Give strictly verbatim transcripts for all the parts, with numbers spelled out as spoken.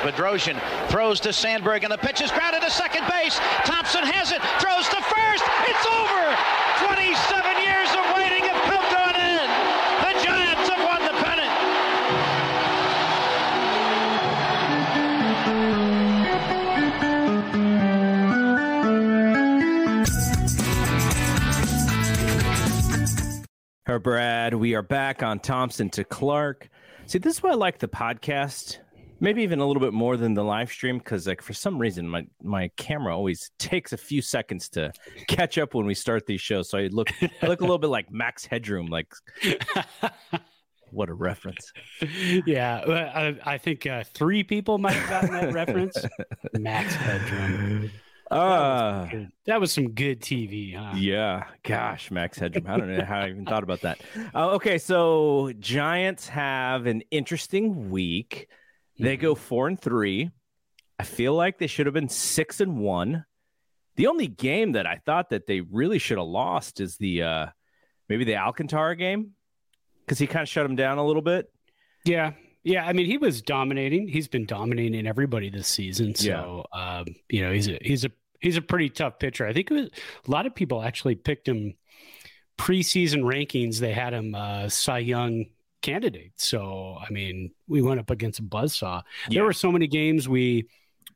Bedrosian throws to Sandberg, and the pitch is grounded to second base. Thompson has it, throws to first. It's over. twenty-seven years of waiting have come to an end. The Giants have won the pennant. Her Brad, we are back on Thompson to Clark. See, this is why I like the podcast. Maybe even a little bit more than the live stream, because like for some reason my, my camera always takes a few seconds to catch up when we start these shows. So I look I look a little bit like Max Headroom. Like, what a reference! Yeah, I, I think uh, three people might have gotten that reference. Max Headroom. Uh, that was, that was some good T V, huh? Yeah. Gosh, Max Headroom. I don't know how I even thought about that. Uh, okay, so Giants have an interesting week. They go four and three. I feel like they should have been six and one. The only game that I thought that they really should have lost is the uh, maybe the Alcantara game, because he kind of shut him down a little bit. Yeah. Yeah. I mean, he was dominating. He's been dominating everybody this season. So, yeah. um, you know, he's a he's a he's a pretty tough pitcher. I think it was, a lot of people actually picked him preseason rankings. They had him uh, Cy Young candidate. So, I mean, we went up against a buzzsaw. Yeah. There were so many games we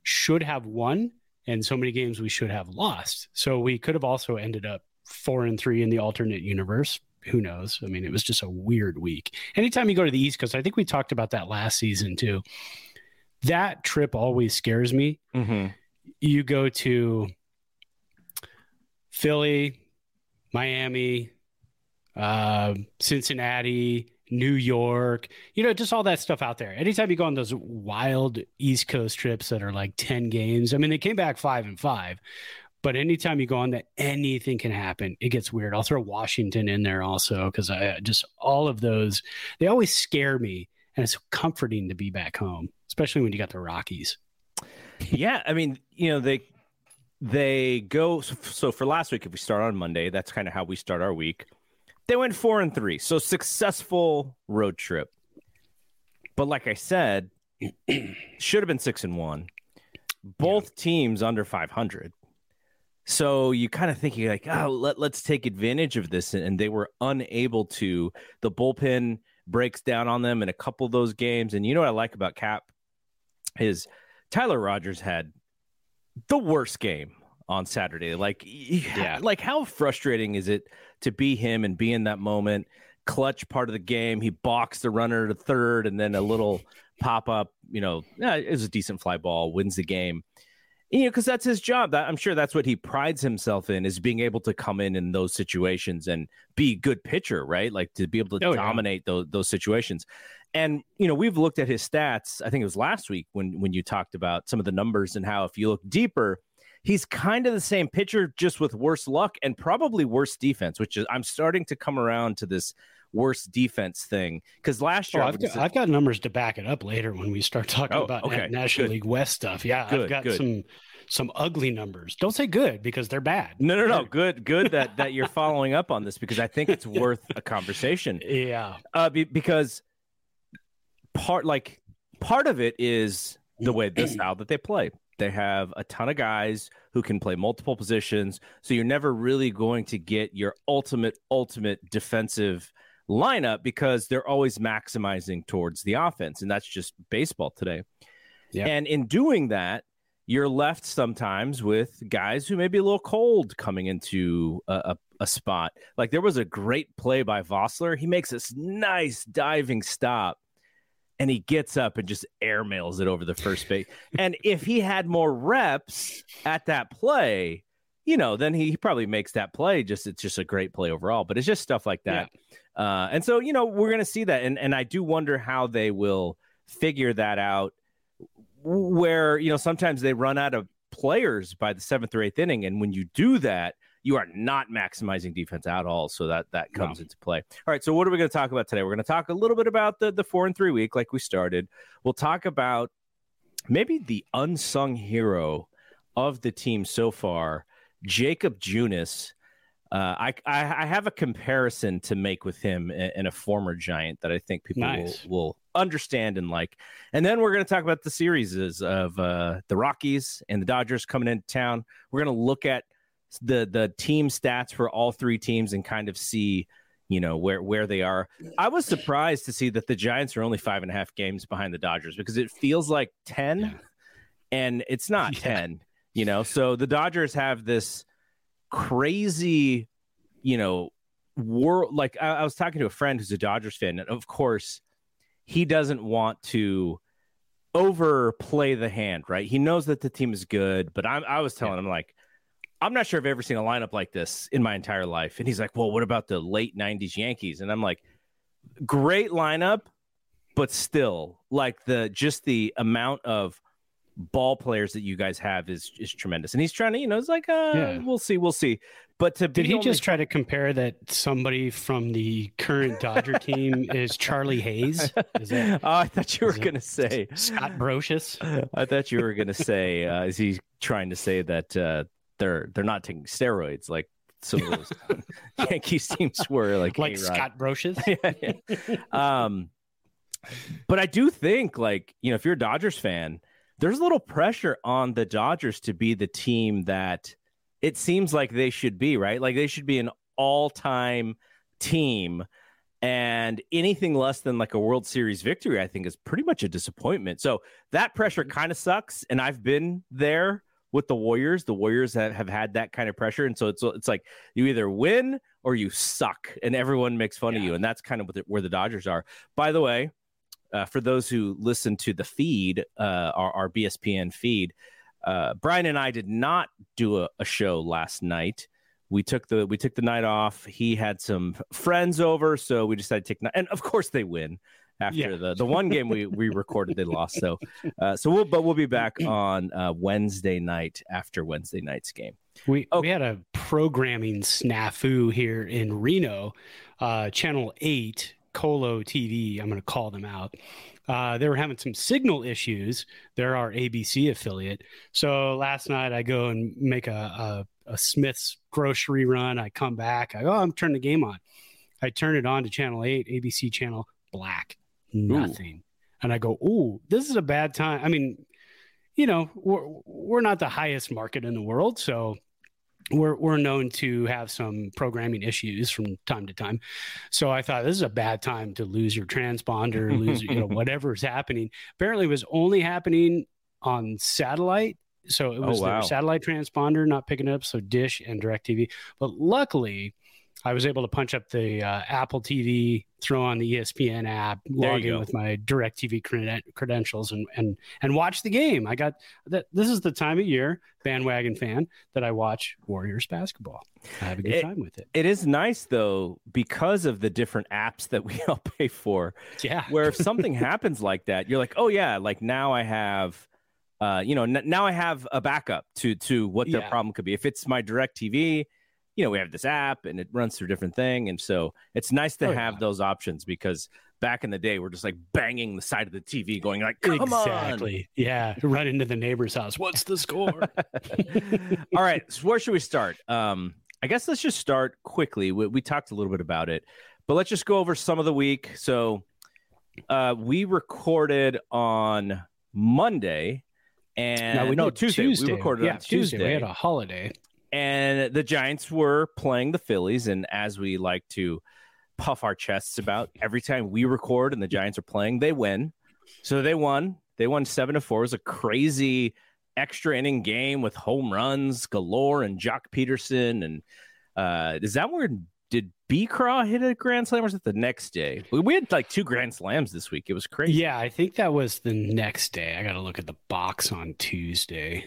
should have won and so many games we should have lost. So we could have also ended up four and three in the alternate universe. Who knows? I mean, it was just a weird week. Anytime you go to the East Coast, I think we talked about that last season too. That trip always scares me. Mm-hmm. You go to Philly, Miami, uh, Cincinnati, New York, you know, just all that stuff out there. Anytime you go on those wild East Coast trips that are like ten games, I mean, they came back five and five, but anytime you go on that, anything can happen. It gets weird. I'll throw Washington in there also, because I just, all of those, they always scare me. And it's comforting to be back home, especially when you got the Rockies. Yeah. I mean, you know, they, they go. So for last week, if we start on Monday, that's kind of how we start our week. They went four and three, so successful road trip. But like I said, should have been six and one. Both yeah. teams under five hundred. So you kind of think you're like, oh, let, let's take advantage of this. And they were unable to. The bullpen breaks down on them in a couple of those games. And you know what I like about Cap is Tyler Rogers had the worst game on Saturday. Like, yeah. like how frustrating is it to be him and be in that moment, clutch part of the game? He balks the runner to third, and then a little pop up, you know, yeah, it was a decent fly ball, wins the game. And, you know, because that's his job. That, I'm sure that's what he prides himself in, is being able to come in in those situations and be a good pitcher, right? Like to be able to oh, dominate yeah. those those situations. And, you know, we've looked at his stats. I think it was last week when when you talked about some of the numbers and how if you look deeper, he's kind of the same pitcher, just with worse luck and probably worse defense, which is I'm starting to come around to this worse defense thing. Because last year, oh, I've, got, I've got numbers to back it up later when we start talking oh, about okay. National good. League West stuff. Yeah, good, I've got good. some some ugly numbers. Don't say good, because they're bad. No, no, no. Good, good that that you're following up on this, because I think it's worth a conversation. Yeah, uh, be, because part like part of it is the way the style that they play. They have a ton of guys who can play multiple positions, so you're never really going to get your ultimate, ultimate defensive lineup, because they're always maximizing towards the offense, and that's just baseball today. Yeah. And in doing that, you're left sometimes with guys who may be a little cold coming into a, a, a spot. Like there was a great play by Vossler. He makes this nice diving stop, and he gets up and just airmails it over the first base. And if he had more reps at that play, you know, then he, he probably makes that play. Just it's just a great play overall. But it's just stuff like that. Yeah. Uh, and so, you know, we're going to see that. And and I do wonder how they will figure that out where, you know, sometimes they run out of players by the seventh or eighth inning. And when you do that, you are not maximizing defense at all. So that, that comes no. into play. All right. So what are we going to talk about today? We're going to talk a little bit about the, the four and three week, like we started. We'll talk about maybe the unsung hero of the team so far, Jakob Junis. Uh, I, I I have a comparison to make with him and, and a former Giant that I think people nice. will, will understand and like. And then we're going to talk about the series of uh, the Rockies and the Dodgers coming into town. We're going to look at the the team stats for all three teams and kind of see, you know, where, where they are. I was surprised to see that the Giants are only five and a half games behind the Dodgers because it feels like ten, yeah. and it's not yeah. ten, you know. So the Dodgers have this crazy, you know, world. Like I, I was talking to a friend who's a Dodgers fan, and of course he doesn't want to overplay the hand, right? He knows that the team is good, but I'm, I was telling yeah. him, like, I'm not sure I've ever seen a lineup like this in my entire life. And he's like, well, what about the late nineties Yankees? And I'm like, great lineup, but still, like, the just the amount of ball players that you guys have is is tremendous. And he's trying to, you know, it's like, uh, yeah. we'll see, we'll see. But to did he only... just try to compare that somebody from the current Dodger team is Charlie Hayes? Is that, oh, I thought you were going to say Scott Brocious. I thought you were going to say, uh, is he trying to say that uh, they're they're not taking steroids like some of those Yankees teams were, like like A-Rod. Scott Brocious. yeah, yeah. Um, but I do think, like, you know, if you're a Dodgers fan, there's a little pressure on the Dodgers to be the team that it seems like they should be, right? Like, they should be an all-time team, and anything less than like a World Series victory, I think, is pretty much a disappointment. So that pressure kind of sucks, and I've been there with the Warriors. The Warriors have, have had that kind of pressure, and so it's it's like you either win or you suck, and everyone makes fun yeah. of you, and that's kind of what the, where the Dodgers are. By the way, Uh, for those who listen to the feed, uh, our, our B S P N feed, uh, Brian and I did not do a, a show last night. We took the we took the night off. He had some friends over, so we decided to take night. And of course, they win after yeah. the the one game we, we recorded. They lost, so uh, so we'll but we'll be back on uh, Wednesday night after Wednesday night's game. We okay. we had a programming snafu here in Reno, uh, Channel eight. Colo T V, I'm going to call them out. Uh, they were having some signal issues. They're our A B C affiliate. So last night I go and make a, a, a Smith's grocery run. I come back. I go, oh, I'm turning the game on. I turn it on to Channel eight, A B C channel, black, nothing. Ooh. And I go, ooh, this is a bad time. I mean, you know, we're, we're not the highest market in the world, so We're we're known to have some programming issues from time to time, so I thought this is a bad time to lose your transponder, lose you know whatever's happening. Apparently, it was only happening on satellite, so it was oh, wow. the satellite transponder not picking it up. So Dish and DirecTV, but luckily, I was able to punch up the uh, Apple T V, throw on the E S P N app, there log in with my DirecTV creden- credentials, and and and watch the game. I got that. This is the time of year, bandwagon fan, that I watch Warriors basketball. I have a good it, time with it. It is nice though, because of the different apps that we all pay for. Yeah. Where if something happens like that, you're like, oh yeah, like now I have, uh, you know, n- now I have a backup to to what their yeah. problem could be. If it's my DirecTV, you know, we have this app and it runs through different thing. And so it's nice to oh, have yeah. those options, because back in the day, we're just like banging the side of the T V going like, come exactly. on. Yeah. Run into the neighbor's house. What's the score? All right. So where should we start? Um, I guess let's just start quickly. We, we talked a little bit about it, but let's just go over some of the week. So uh, we recorded on Monday and no, we no Tuesday. Tuesday. We recorded yeah, on Tuesday. Tuesday. We had a holiday. And the Giants were playing the Phillies, and as we like to puff our chests about, every time we record and the Giants are playing, they win. So they won. They won seven to four. It was a crazy extra inning game with home runs galore and Jock Peterson. And uh, is that where did B. Craw hit a grand slam, or was it the next day? We had like two grand slams this week. It was crazy. Yeah, I think that was the next day. I got to look at the box on Tuesday.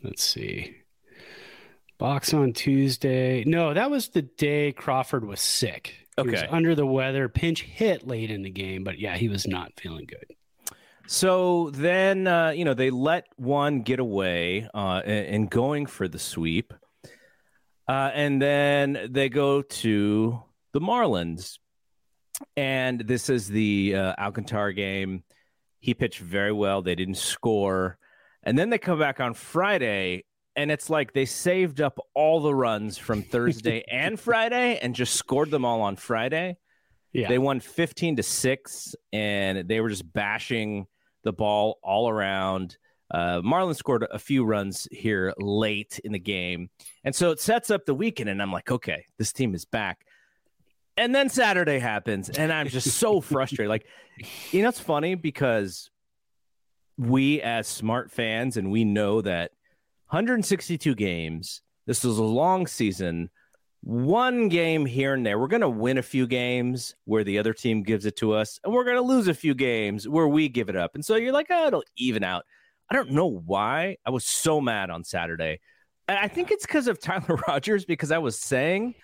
Let's see. Box on Tuesday. No, that was the day Crawford was sick. He okay. was under the weather, pinch hit late in the game, but yeah, he was not feeling good. So then, uh, you know, they let one get away uh, and going for the sweep. Uh, and then they go to the Marlins. And this is the uh, Alcantara game. He pitched very well. They didn't score. And then they come back on Friday, and it's like they saved up all the runs from Thursday and Friday and just scored them all on Friday. Yeah. They won fifteen to six, and they were just bashing the ball all around. Uh, Marlins scored a few runs here late in the game. And so it sets up the weekend, and I'm like, okay, this team is back. And then Saturday happens, and I'm just so frustrated. Like, you know, it's funny because we as smart fans, and we know that one hundred sixty-two games, this is a long season, one game here and there. We're going to win a few games where the other team gives it to us, and we're going to lose a few games where we give it up. And so you're like, oh, it'll even out. I don't know why I was so mad on Saturday. I think it's because of Tyler Rogers, because I was saying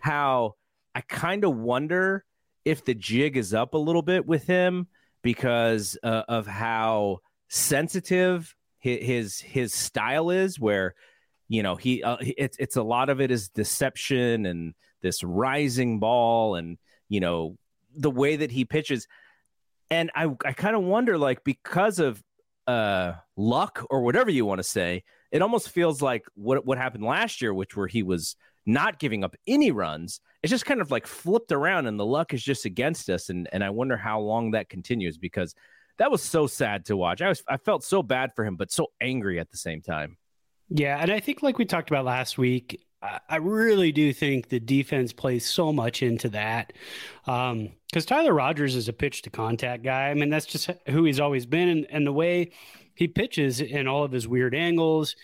how I kind of wonder if the jig is up a little bit with him because uh, of how sensitive his, his his style is, where, you know, he uh, it's it's a lot of it is deception and this rising ball and, you know, the way that he pitches. And I, I kind of wonder, like, because of uh, luck or whatever you want to say, it almost feels like what what happened last year, which where he was not giving up any runs. It's just kind of like flipped around, and the luck is just against us. And and I wonder how long that continues, because that was so sad to watch. I was I felt so bad for him, but so angry at the same time. Yeah, and I think like we talked about last week, I, I really do think the defense plays so much into that. Um, because Tyler Rogers is a pitch to contact guy. I mean, that's just who he's always been. And, and the way he pitches in all of his weird angles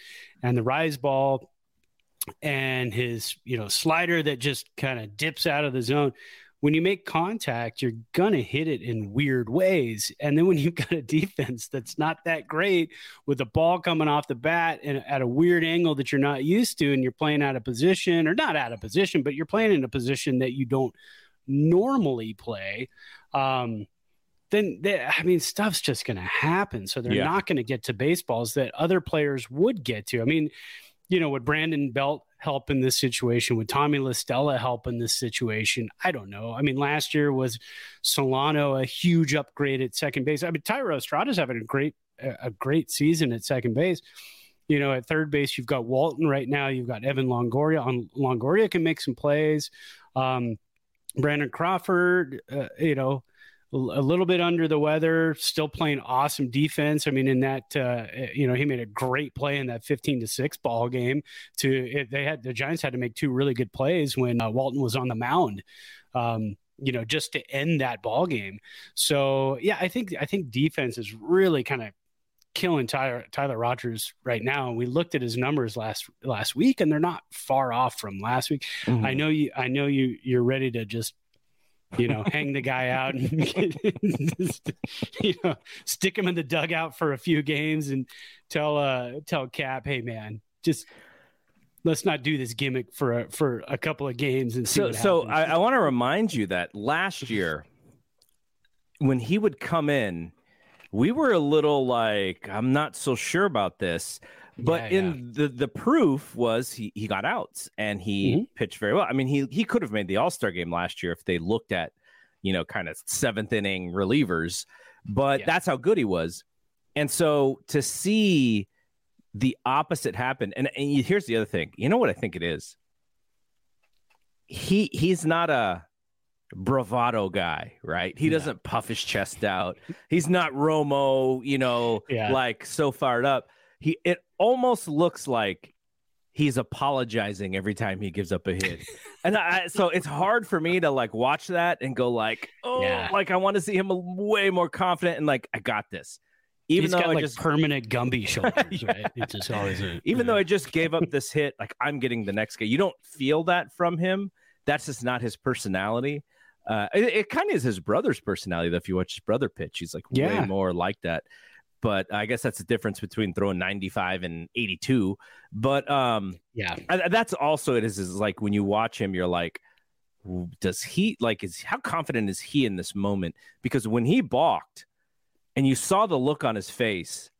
and the rise ball, and his, you know, slider that just kind of dips out of the zone. When you make contact, you're going to hit it in weird ways. And then when you've got a defense that's not that great with the ball coming off the bat and at a weird angle that you're not used to, and you're playing out of position, or not out of position, but you're playing in a position that you don't normally play, um, then, they, I mean, stuff's just going to happen. So they're yeah. not going to get to baseballs that other players would get to. I mean, you know, would Brandon Belt help in this situation? Would Tommy LaStella help in this situation? I don't know. I mean, last year was Solano a huge upgrade at second base. I mean, Tyro Estrada's having a great a great season at second base. You know, at third base, you've got Walton right now. You've got Evan Longoria. On Longoria can make some plays. Um, Brandon Crawford, uh, you know, a little bit under the weather, still playing awesome defense. I mean, in that, uh, you know, he made a great play in that fifteen to six ball game. To they had the Giants had to make two really good plays when uh, Walton was on the mound, um, you know, just to end that ball game. So yeah, I think I think defense is really kind of killing Tyler Tyler Rogers right now. And we looked at his numbers last last week, and they're not far off from last week. Mm-hmm. I know you. I know you. You're ready to just, you know, hang the guy out and get, you know, stick him in the dugout for a few games and tell uh, tell Cap, hey, man, just let's not do this gimmick for a, for a couple of games. And see so, what so I, I want to remind you that last year when he would come in, we were a little like, I'm not so sure about this. But yeah, in yeah. the the proof was he, he got outs and he mm-hmm. pitched very well. I mean, he he could have made the All-Star game last year if they looked at, you know, kind of seventh inning relievers, but yeah. that's how good he was. And so to see the opposite happen, and, and here's the other thing. You know what I think it is? He he's not a bravado guy, right? He yeah. doesn't puff his chest out. He's not Romo, you know, yeah. like so fired up. He it almost looks like he's apologizing every time he gives up a hit, and I, so it's hard for me to like watch that and go like, oh, yeah. like I want to see him way more confident and like I got this. Even he's though got, I like, just permanent Gumby shoulders, yeah. right? It's just always a, even yeah. though I just gave up this hit, like I'm getting the next guy. You don't feel that from him. That's just not his personality. Uh, it it kind of is his brother's personality, though. If you watch his brother pitch, he's like yeah. way more like that. But I guess that's the difference between throwing ninety-five and eighty-two. But um, yeah, that's also it is, is like when you watch him, you're like, does he like is how confident is he in this moment? Because when he balked, and you saw the look on his face.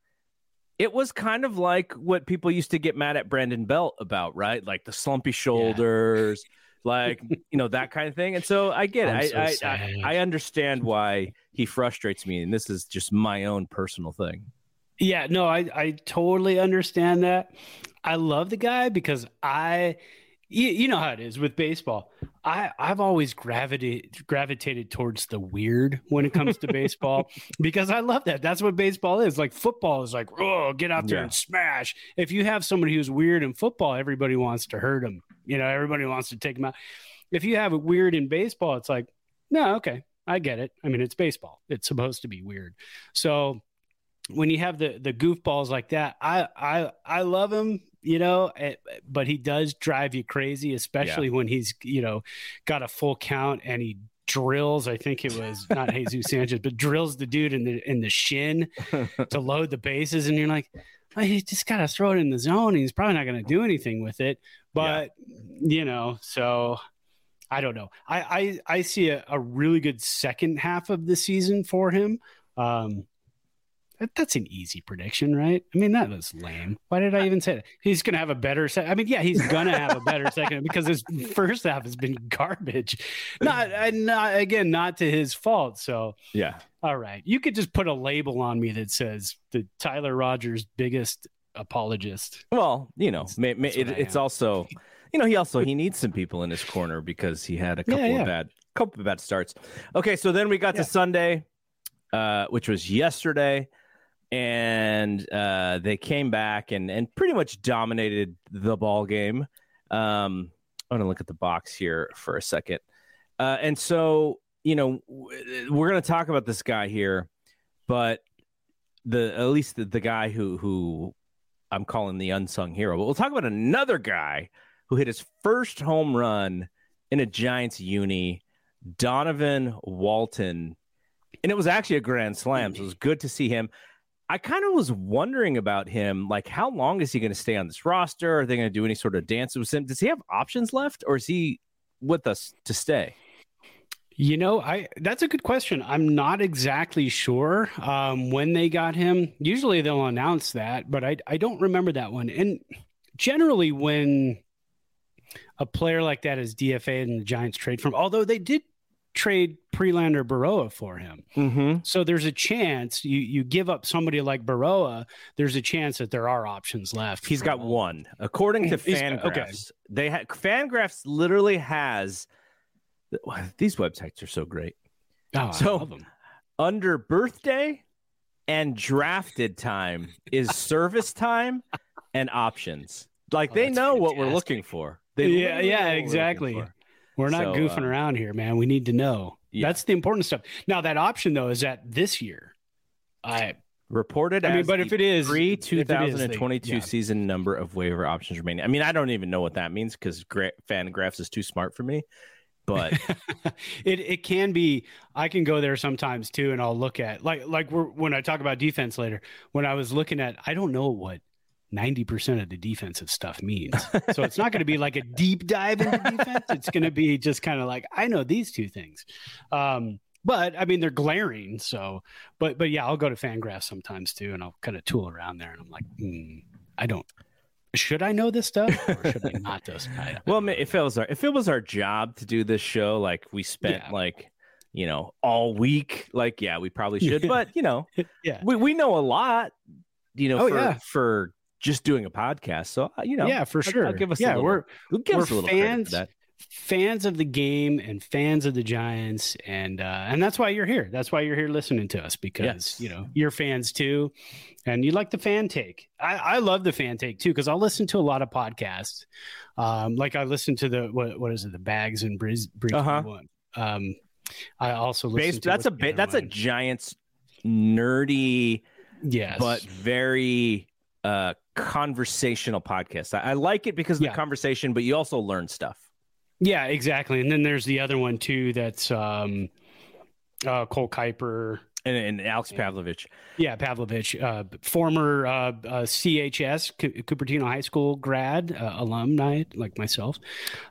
It was kind of like what people used to get mad at Brandon Belt about, right? Like the slumpy shoulders, yeah. like, you know, that kind of thing. And so I get it. So I, I, I understand why he frustrates me. And this is just my own personal thing. Yeah, no, I, I totally understand that. I love the guy because I, you, you know how it is with baseball. I, I've always gravitated gravitated towards the weird when it comes to baseball because I love that. That's what baseball is. Like football is like, oh, get out there yeah. and smash. If you have somebody who's weird in football, everybody wants to hurt him. You know, everybody wants to take him out. If you have a weird in baseball, it's like, no, okay, I get it. I mean, it's baseball. It's supposed to be weird. So when you have the the goofballs like that, I I I love him. You know, but he does drive you crazy, especially yeah. when he's, you know, got a full count and he drills. I think it was not Jesus Sanchez, but drills the dude in the in the shin to load the bases. And you're like, oh, he just got to throw it in the zone. He's probably not going to do anything with it. But, yeah. you know, so I don't know. I, I, I see a, a really good second half of the season for him. Um That's an easy prediction, right? I mean, that was lame. Why did I even say that? He's going to have a better second. I mean, yeah, he's going to have a better second because his first half has been garbage. Not, not again, not to his fault. So, yeah. All right. You could just put a label on me that says the Tyler Rogers biggest apologist. Well, you know, may, may, it, it's also, you know, he also, he needs some people in his corner because he had a couple yeah, yeah. of bad, couple of bad starts. Okay. So then we got yeah. to Sunday, uh, which was yesterday. And uh, they came back and, and pretty much dominated the ball game. Um, I'm going to look at the box here for a second. Uh, and so, you know, w- we're going to talk about this guy here, but the at least the, the guy who, who I'm calling the unsung hero. But we'll talk about another guy who hit his first home run in a Giants uni, Donovan Walton. And it was actually a grand slam, so it was good to see him. I kind of was wondering about him, like, how long is he going to stay on this roster? Are they going to do any sort of dance with him? Does he have options left, or is he with us to stay? You know, I that's a good question. I'm not exactly sure um, when they got him. Usually they'll announce that, but I, I don't remember that one. And generally when a player like that is D F A and the Giants trade from, although they did trade Prelander Baroa for him. Mm-hmm. So there's a chance you, you give up somebody like Baroa, there's a chance that there are options left. He's got him. One. According to FanGraphs, okay. they ha- FanGraphs literally has... Wow, these websites are so great. Oh, so I love them. Under birthday and drafted time is service time and options. Like oh, they know fantastic. What we're looking for. They yeah, yeah, exactly. We're not so, goofing uh, around here, man. We need to know. Yeah. That's the important stuff. Now, that option, though, is that this year. I reported I mean, as but the if it is, pre-twenty twenty-two yeah. season number of waiver options remaining. I mean, I don't even know what that means because gra- FanGraphs is too smart for me. But it, it can be. I can go there sometimes, too, and I'll look at, like, like we're, when I talk about defense later, when I was looking at, I don't know what ninety percent of the defensive stuff means. So it's not going to be like a deep dive into defense. It's going to be just kind of like, I know these two things. Um, but I mean, they're glaring. So, but, but yeah, I'll go to FanGraphs sometimes too. And I'll kind of tool around there and I'm like, hmm, I don't, should I know this stuff? Or should I not know this? I, well, man, if it was our, if it was our job to do this show, like we spent yeah. like, you know, all week, like, yeah, we probably should, yeah. but you know, yeah, we, we know a lot, you know, oh, for, yeah. for, just doing a podcast. So, you know, yeah, for sure. I'll, I'll give us yeah, a little, we're, we'll give we're us a little fans, for that. Fans of the game and fans of the Giants. And, uh, and that's why you're here. That's why you're here listening to us because, yes. you know, you're fans too. And you like the fan take. I, I love the fan take too, because I'll listen to a lot of podcasts. Um, like I listen to the, what, what is it? The Bags and Breeze. Breeze uh-huh. one. Um, I also listen Based, to that's a bit, that's one. A Giants nerdy, yes, but very, uh, conversational podcast. I, I like it because of yeah. the conversation, but you also learn stuff. Yeah, exactly. And then there's the other one too. That's um, uh, Cole Kuiper. And, and Alex Pavlovich. Yeah, Pavlovich, uh, former uh, uh, C H S, C- Cupertino High School grad, uh, alumni like myself.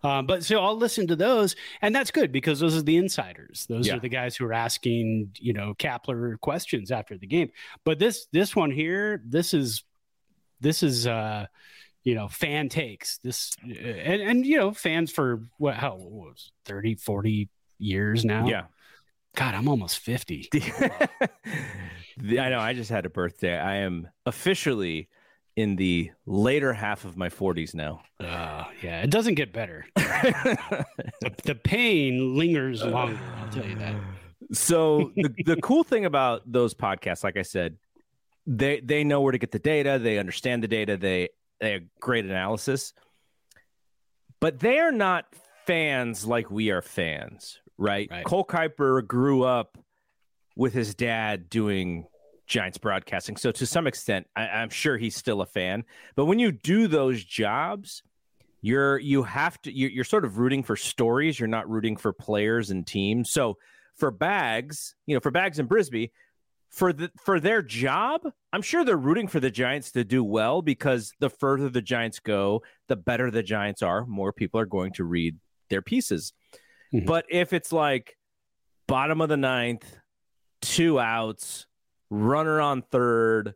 Uh, but so I'll listen to those. And that's good because those are the insiders. Those yeah. are the guys who are asking, you know, Kapler questions after the game. But this this one here, this is, this is uh, you know, fan takes. This and, and, you know, fans for what, how what was it, thirty, forty years now? Yeah. God, I'm almost fifty. I know. I just had a birthday. I am officially in the later half of my forties now. Uh, yeah, it doesn't get better. the, the pain lingers longer, I'll tell you that. So the, the cool thing about those podcasts, like I said, they they know where to get the data. They understand the data. They, they have great analysis. But they are not fans like we are fans. Right? Right. Cole Kuiper grew up with his dad doing Giants broadcasting. So to some extent, I, I'm sure he's still a fan. But when you do those jobs, you're you have to you're, you're sort of rooting for stories. You're not rooting for players and teams. So for Bags, you know, for Bags and Brisby, for the for their job, I'm sure they're rooting for the Giants to do well because the further the Giants go, the better the Giants are. More people are going to read their pieces. But if it's like bottom of the ninth, two outs, runner on third,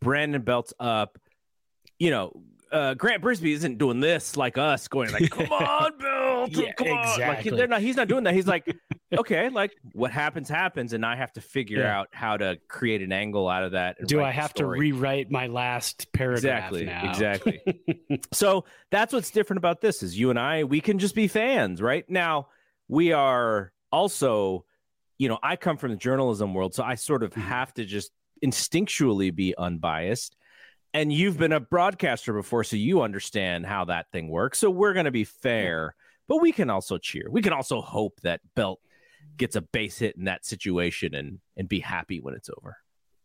Brandon Belt's up, you know, uh, Grant Brisby isn't doing this like us going like, come on, Belt, yeah, come exactly. on. Like, he, they're not, he's not doing that. He's like, okay, like what happens, happens. And I have to figure yeah. out how to create an angle out of that. Do I have to rewrite my last paragraph exactly, now? Exactly. So that's what's different about this is you and I, we can just be fans right now. We are also, you know, I come from the journalism world, so I sort of have to just instinctually be unbiased. And you've been a broadcaster before, so you understand how that thing works. So we're going to be fair, but we can also cheer. We can also hope that Belt gets a base hit in that situation and, and be happy when it's over.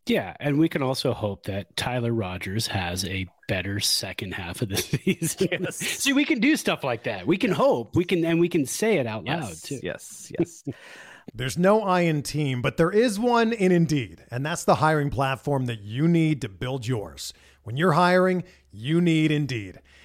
Yeah, and we can also hope that Tyler Rogers has a better second half of the season. Yes. See, we can do stuff like that. We can yes. hope. We can, and we can say it out yes. loud too. Yes, yes. There's no I in team, but there is one in Indeed, and that's the hiring platform that you need to build yours. When you're hiring, you need Indeed.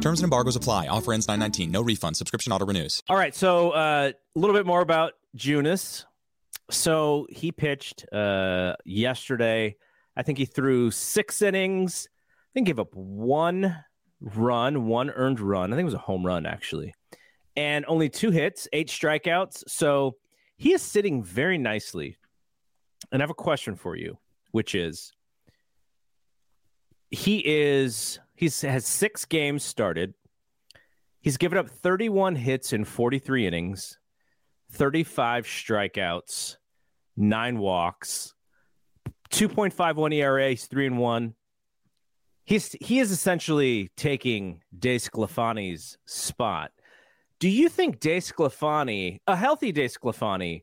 Terms and embargoes apply. Offer ends nine nineteen. No refund. Subscription auto renews. All right. So uh, a little bit more about Junis. So he pitched uh, yesterday. I think he threw six innings. I think gave up one run, one earned run. I think it was a home run, actually. And only two hits, eight strikeouts. So he is sitting very nicely. And I have a question for you, which is he is... He's has six games started. He's given up thirty-one hits in forty-three innings, thirty-five strikeouts, nine walks, two point five one E R A. He's three and one. He's he is essentially taking De Sclafani's spot. Do you think De Sclafani, a healthy De Sclafani,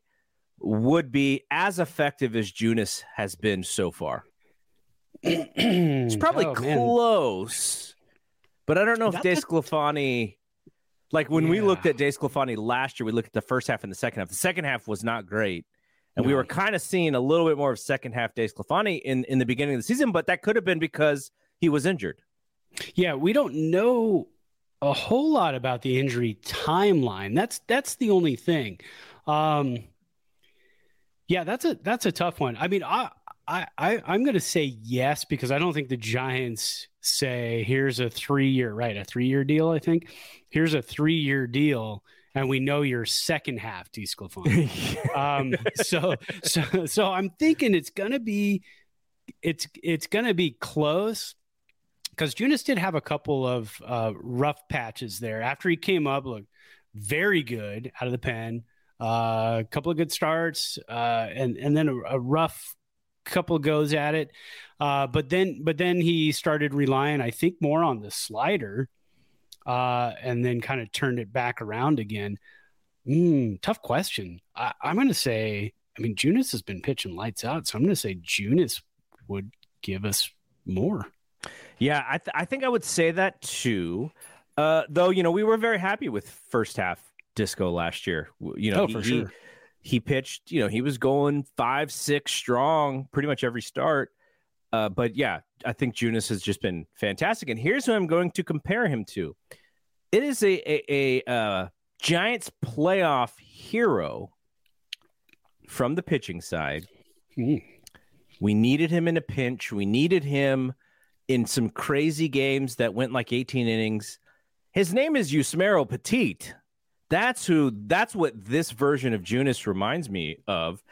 would be as effective as Junis has been so far? It's probably oh, close, But I don't know if That's De Sclafani, like when yeah. we looked at De Sclafani last year, we looked at the first half and the second half. The second half was not great. And no. we were kind of seeing a little bit more of second half De Sclafani in, in the beginning of the season, but that could have been because he was injured. Yeah, we don't know a whole lot about the injury timeline. That's that's the only thing. Um, yeah, that's a that's a tough one. I mean, I I, I I'm going to say yes because I don't think the Giants say here's a three year right a three year deal. I think here's a three year deal. And we know your second half, De Sclafani. um, so, so, so I'm thinking it's gonna be, it's it's gonna be close, because Junis did have a couple of uh, rough patches there after he came up. Looked very good out of the pen, uh, a couple of good starts, uh, and and then a, a rough couple goes at it. Uh, but then, but then he started relying, I think, more on the slider. Uh, and then kind of turned it back around again. Mm, tough question. I, I'm going to say, I mean, Junis has been pitching lights out, so I'm going to say Junis would give us more. Yeah, I, th- I think I would say that too. Uh, though, you know, we were very happy with first half Disco last year. You know, oh, he, for sure. He, he pitched, you know, he was going five, six strong pretty much every start. Uh, but yeah, I think Junis has just been fantastic. And here's who I'm going to compare him to. It is a a, a uh, Giants playoff hero from the pitching side. Mm. We needed him in a pinch. We needed him in some crazy games that went like eighteen innings. His name is Yusmeiro Petit. That's who. That's what this version of Junis reminds me of.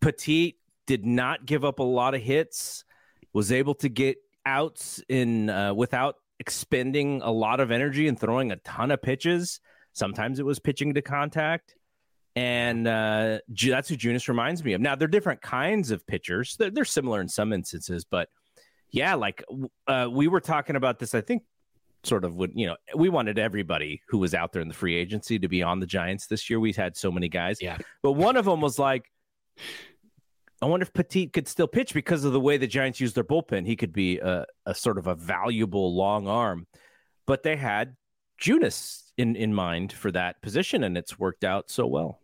Petit did not give up a lot of hits. Was able to get outs in uh, without expending a lot of energy and throwing a ton of pitches. Sometimes it was pitching to contact. And uh, that's who Junis reminds me of. Now, they're different kinds of pitchers. They're, they're similar in some instances. But, yeah, like uh, we were talking about this, I think, sort of, when, you know, we wanted everybody who was out there in the free agency to be on the Giants this year. We've had so many guys. Yeah. But one of them was like, I wonder if Petit could still pitch because of the way the Giants use their bullpen. He could be a, a sort of a valuable long arm, but they had Junis in, in mind for that position, and it's worked out so well.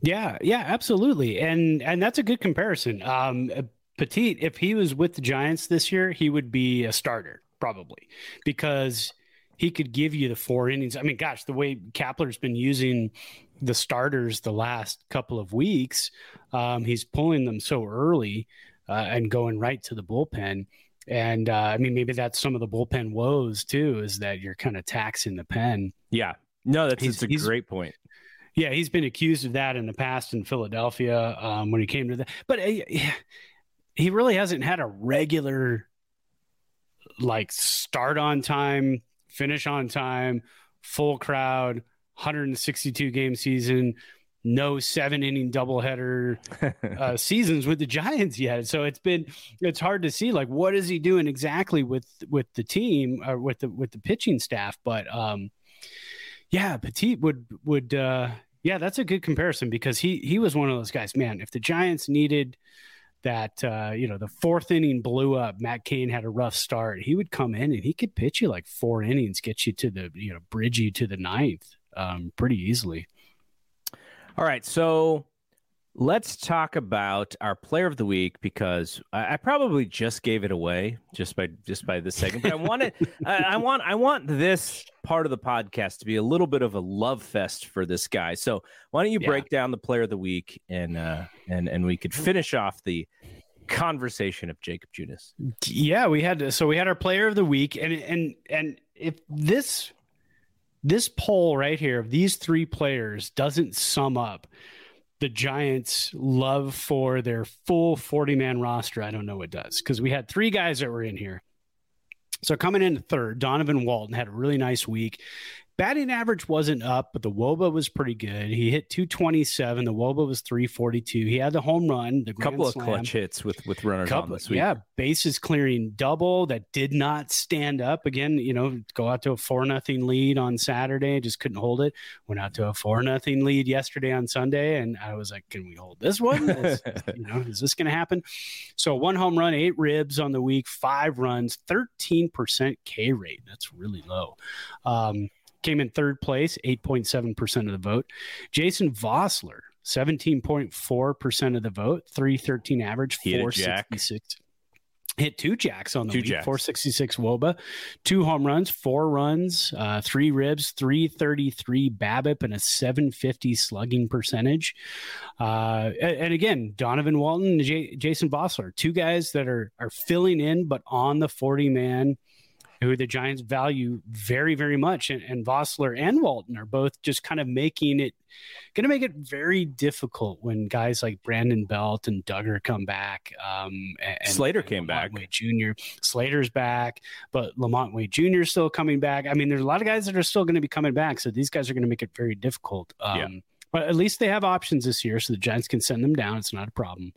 Yeah, yeah, absolutely, and and that's a good comparison. Um, Petit, if he was with the Giants this year, he would be a starter probably because he could give you the four innings. I mean, gosh, the way Kapler's been using the starters the last couple of weeks, um, he's pulling them so early uh, and going right to the bullpen. And uh, I mean, maybe that's some of the bullpen woes too, is that you're kind of taxing the pen. Yeah, no, that's he's, it's a great point. Yeah. He's been accused of that in the past in Philadelphia um, when he came to that, but uh, he really hasn't had a regular like start on time, finish on time, full crowd, one hundred sixty-two game season, no seven inning doubleheader uh, seasons with the Giants yet. So it's been, it's hard to see like what is he doing exactly with with the team or with the with the pitching staff. But um, yeah, Petit would would uh, yeah, that's a good comparison because he he was one of those guys. Man, if the Giants needed that, uh, you know, the fourth inning blew up, Matt Cain had a rough start, he would come in and he could pitch you like four innings, get you to the, you know, bridge you to the ninth. Um, pretty easily. All right, so let's talk about our player of the week because I, I probably just gave it away just by just by this segment. But I want it. I, I want I want this part of the podcast to be a little bit of a love fest for this guy. So why don't you yeah. break down the player of the week and uh, and and we could finish off the conversation of Jakob Junis. Yeah, we had to, so we had our player of the week, and and and if this. This poll right here of these three players doesn't sum up the Giants' love for their full forty-man roster, I don't know what does, because we had three guys that were in here. So coming in third, Donovan Walton had a really nice week. batting average wasn't up, but the W O B A was pretty good. He hit two twenty-seven. The W O B A was three forty-two. He had the home run, the grand couple slam. of clutch hits with with runners couple, on this week. Yeah, bases clearing double that did not stand up. Again, you know, go out to a four nothing lead on Saturday, just couldn't hold it. Went out to a four nothing lead yesterday on Sunday, and I was like, can we hold this one? Is, you know, is this going to happen? So one home run, eight ribs on the week, five runs, thirteen percent K rate. That's really low. Um, Came in third place, eight point seven percent of the vote. Jason Vossler, seventeen point four percent of the vote, three thirteen average, four sixty-six. Hit two jacks on the week, four sixty-six W O B A, two home runs, four runs, uh, three ribs, three thirty-three BABIP, and a seven fifty slugging percentage. Uh, and, and again, Donovan Walton and J- Jason Vossler, two guys that are are filling in, but on the forty-man, who the Giants value very, very much. And, and Vossler and Walton are both just kind of making it, going to make it very difficult when guys like Brandon Belt and Duggar come back. Um, and, Slater and came Lamont back. Wade Junior Slater's back, but Lamont Wade Junior is still coming back. I mean, there's a lot of guys that are still going to be coming back, so these guys are going to make it very difficult. Um, yeah. But at least they have options this year, so the Giants can send them down. It's not a problem.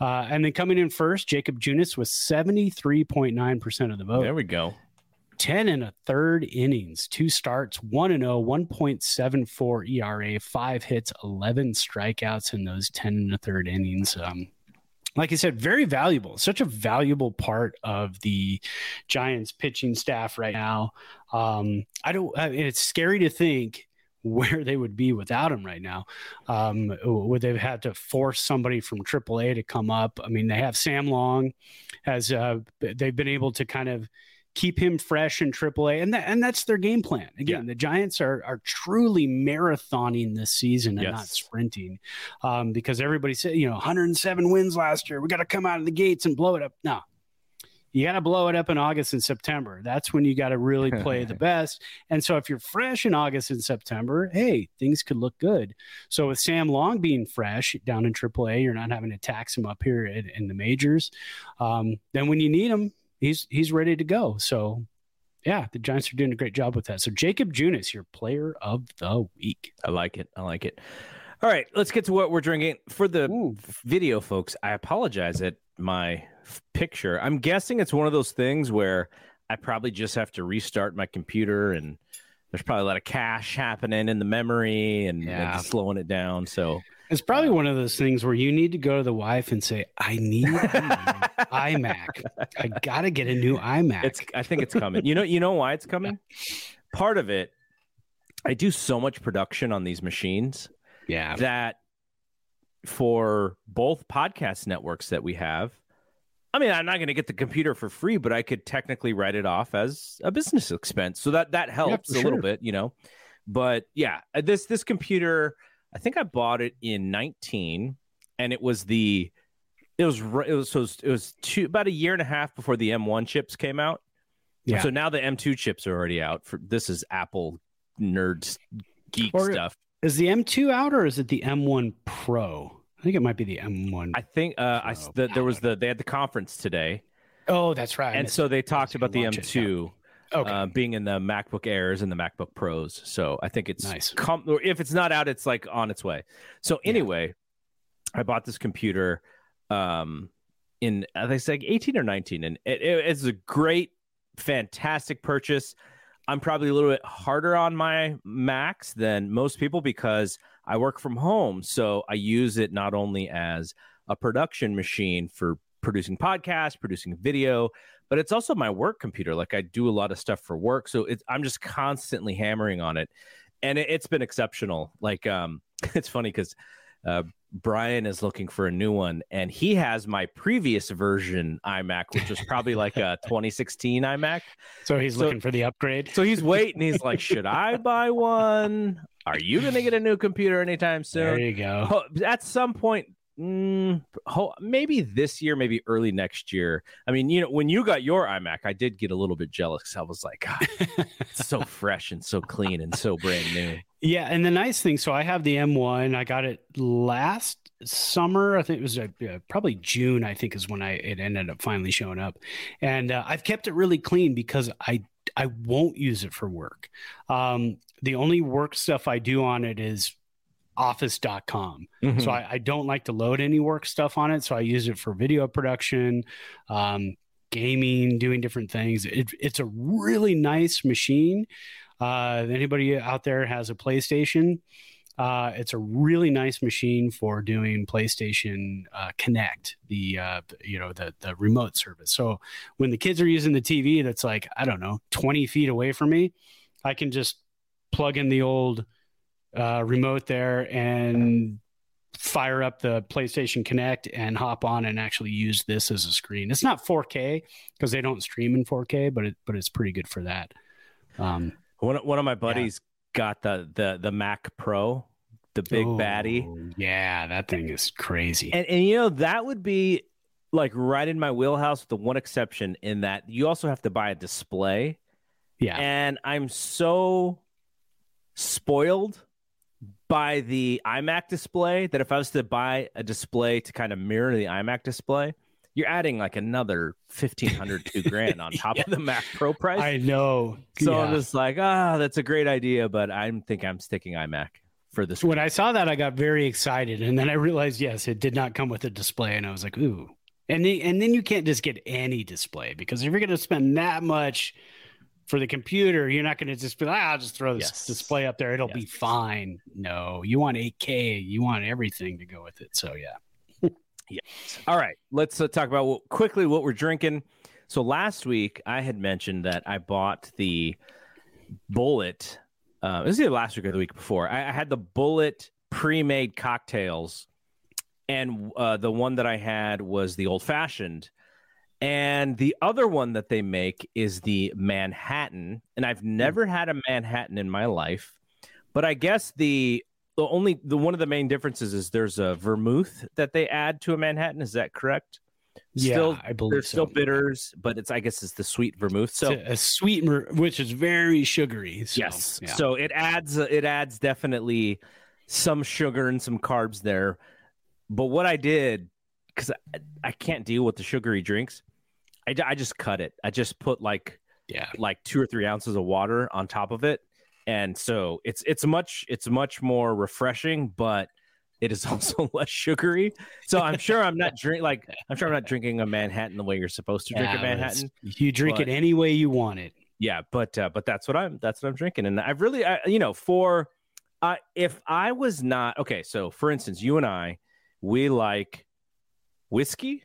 Uh, and then coming in first, Jakob Junis with seventy-three point nine percent of the vote. There we go. ten and a third innings, two starts, one and oh, one point seven four E R A, five hits, eleven strikeouts in those ten and a third innings. Um, like I said, very valuable. Such a valuable part of the Giants pitching staff right now. Um, I don't. I mean, it's scary to think where they would be without him right now. Um, would they've had to force somebody from triple A to come up? I mean, they have Sam Long as uh, they've been able to kind of keep him fresh in triple A, and that, and that's their game plan. Again, yeah. The Giants are are truly marathoning this season and yes. not sprinting um, because everybody said, you know, one hundred seven wins last year. We got to come out of the gates and blow it up. No. You got to blow it up in August and September. That's when you got to really play the best. And so if you're fresh in August and September, hey, things could look good. So with Sam Long being fresh down in triple A, you're not having to tax him up here in, in the majors. Um, then when you need him, he's he's ready to go. So, yeah, the Giants are doing a great job with that. So Jakob Junis, your player of the week. I like it. I like it. All right, let's get to what we're drinking. For the Ooh. video, folks, I apologize at my picture. I'm guessing it's one of those things where I probably just have to restart my computer, and there's probably a lot of cache happening in the memory and, yeah. and slowing it down. So it's probably one of those things where you need to go to the wife and say, I need an iMac. I got to get a new iMac. It's, I think it's coming. You know, you know why it's coming? Yeah. Part of it, I do so much production on these machines. Yeah, that for both podcast networks that we have, I mean, I'm not going to get the computer for free, but I could technically write it off as a business expense. So that that helps yeah, a sure. little bit, you know. But yeah, this this computer, I think I bought it in nineteen, and it was the it was it was so it was two, about a year and a half before the M one chips came out. Yeah. So now the M two chips are already out. For this is Apple nerds geek or, stuff. Is the M two out, or is it the M one Pro? I think it might be the M one. I think uh, I, the, there was the they had the conference today. Oh, that's right. And so they talked about the M two it, yeah. okay. uh, being in the MacBook Airs and the MacBook Pros. So I think it's nice. Com- or if it's not out, it's like on its way. So anyway, yeah. I bought this computer um, in I think it's like eighteen or nineteen, and it, it, it's a great, fantastic purchase. I'm probably a little bit harder on my Macs than most people because I work from home. So I use it not only as a production machine for producing podcasts, producing video, but it's also my work computer. Like I do a lot of stuff for work. So it's, I'm just constantly hammering on it. And it, it's been exceptional. Like um, it's funny because uh, Brian is looking for a new one, and he has my previous version iMac, which was probably like a twenty sixteen iMac. So he's so, looking for the upgrade. So he's waiting. He's like, should I buy one? Are you going to get a new computer anytime soon? There you go. At some point, mm, maybe this year, maybe early next year. I mean, you know, when you got your iMac, I did get a little bit jealous. I was like, God, it's so fresh and so clean and so brand new. Yeah, and the nice thing, so I have the M one. I got it last summer, I think it was uh, probably June, I think is when I it ended up finally showing up. And uh, I've kept it really clean because I I won't use it for work. Um, the only work stuff I do on it is office dot com. Mm-hmm. So I, I don't like to load any work stuff on it. So I use it for video production, um, gaming, doing different things. It, it's a really nice machine. Uh, anybody out there has a PlayStation? Uh, it's a really nice machine for doing PlayStation uh, Connect, the uh, you know the the remote service. So when the kids are using the T V, that's like I don't know twenty feet away from me, I can just plug in the old uh, remote there and fire up the PlayStation Connect and hop on and actually use this as a screen. It's not four K because they don't stream in four K, but it but it's pretty good for that. Um, one one of my buddies. Yeah. Got the the the Mac Pro, the big oh, baddie. Yeah, that thing is crazy. And and you know that would be like right in my wheelhouse with the one exception in that you also have to buy a display. Yeah. And I'm so spoiled by the iMac display that if I was to buy a display to kind of mirror the iMac display, you're adding like another fifteen hundred to grand on top yeah. of the Mac Pro price. I know. So yeah. I'm just like, ah, oh, that's a great idea, but I think I'm sticking iMac for this. When I saw that, I got very excited. And then I realized, yes, it did not come with a display. And I was like, ooh. And, the, and then you can't just get any display because if you're going to spend that much for the computer, you're not going to just be like, ah, I'll just throw this yes. display up there. It'll yes. be fine. No, you want eight K. You want everything to go with it. So, yeah. Yeah. All right. Let's uh, talk about what, quickly what we're drinking. So last week I had mentioned that I bought the Bullet. Uh, this is either last week or the week before. I, I had the Bullet pre-made cocktails, and uh, the one that I had was the Old Fashioned, and the other one that they make is the Manhattan. And I've never mm. had a Manhattan in my life, but I guess the. The only the one of the main differences is there's a vermouth that they add to a Manhattan. Is that correct? Yeah, still, I believe there's so. Still bitters, but it's I guess it's the sweet vermouth. So it's a, a sweet, which is very sugary. So, yes, yeah. So it adds it adds definitely some sugar and some carbs there. But what I did because I, I can't deal with the sugary drinks, I, I just cut it. I just put like yeah, like two or three ounces of water on top of it. And so it's it's much it's much more refreshing, but it is also less sugary. So I'm sure I'm not drink like I'm sure I'm not drinking a Manhattan the way you're supposed to drink yeah, a Manhattan. You drink but, it any way you want it. Yeah, but uh, but that's what I'm that's what I'm drinking. And I've really I, you know for uh, if I was not okay. So for instance, you and I, we like whiskey,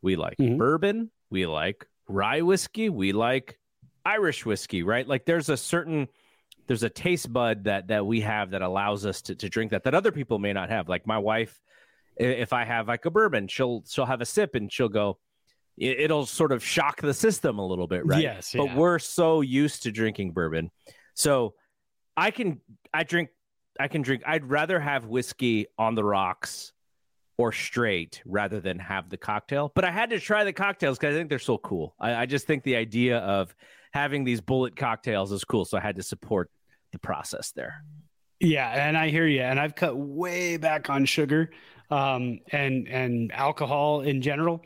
we like mm-hmm. bourbon, we like rye whiskey, we like Irish whiskey, right? Like there's a certain There's a taste bud that that we have that allows us to, to drink that that other people may not have. Like my wife, if I have like a bourbon, she'll she'll have a sip and she'll go, it'll sort of shock the system a little bit, right? Yes. But yeah. We're so used to drinking bourbon, so I can I drink I can drink. I'd rather have whiskey on the rocks or straight rather than have the cocktail. But I had to try the cocktails because I think they're so cool. I, I just think the idea of having these Bullet cocktails is cool, so I had to support the process there. Yeah, and I hear you. And I've cut way back on sugar um, and and alcohol in general.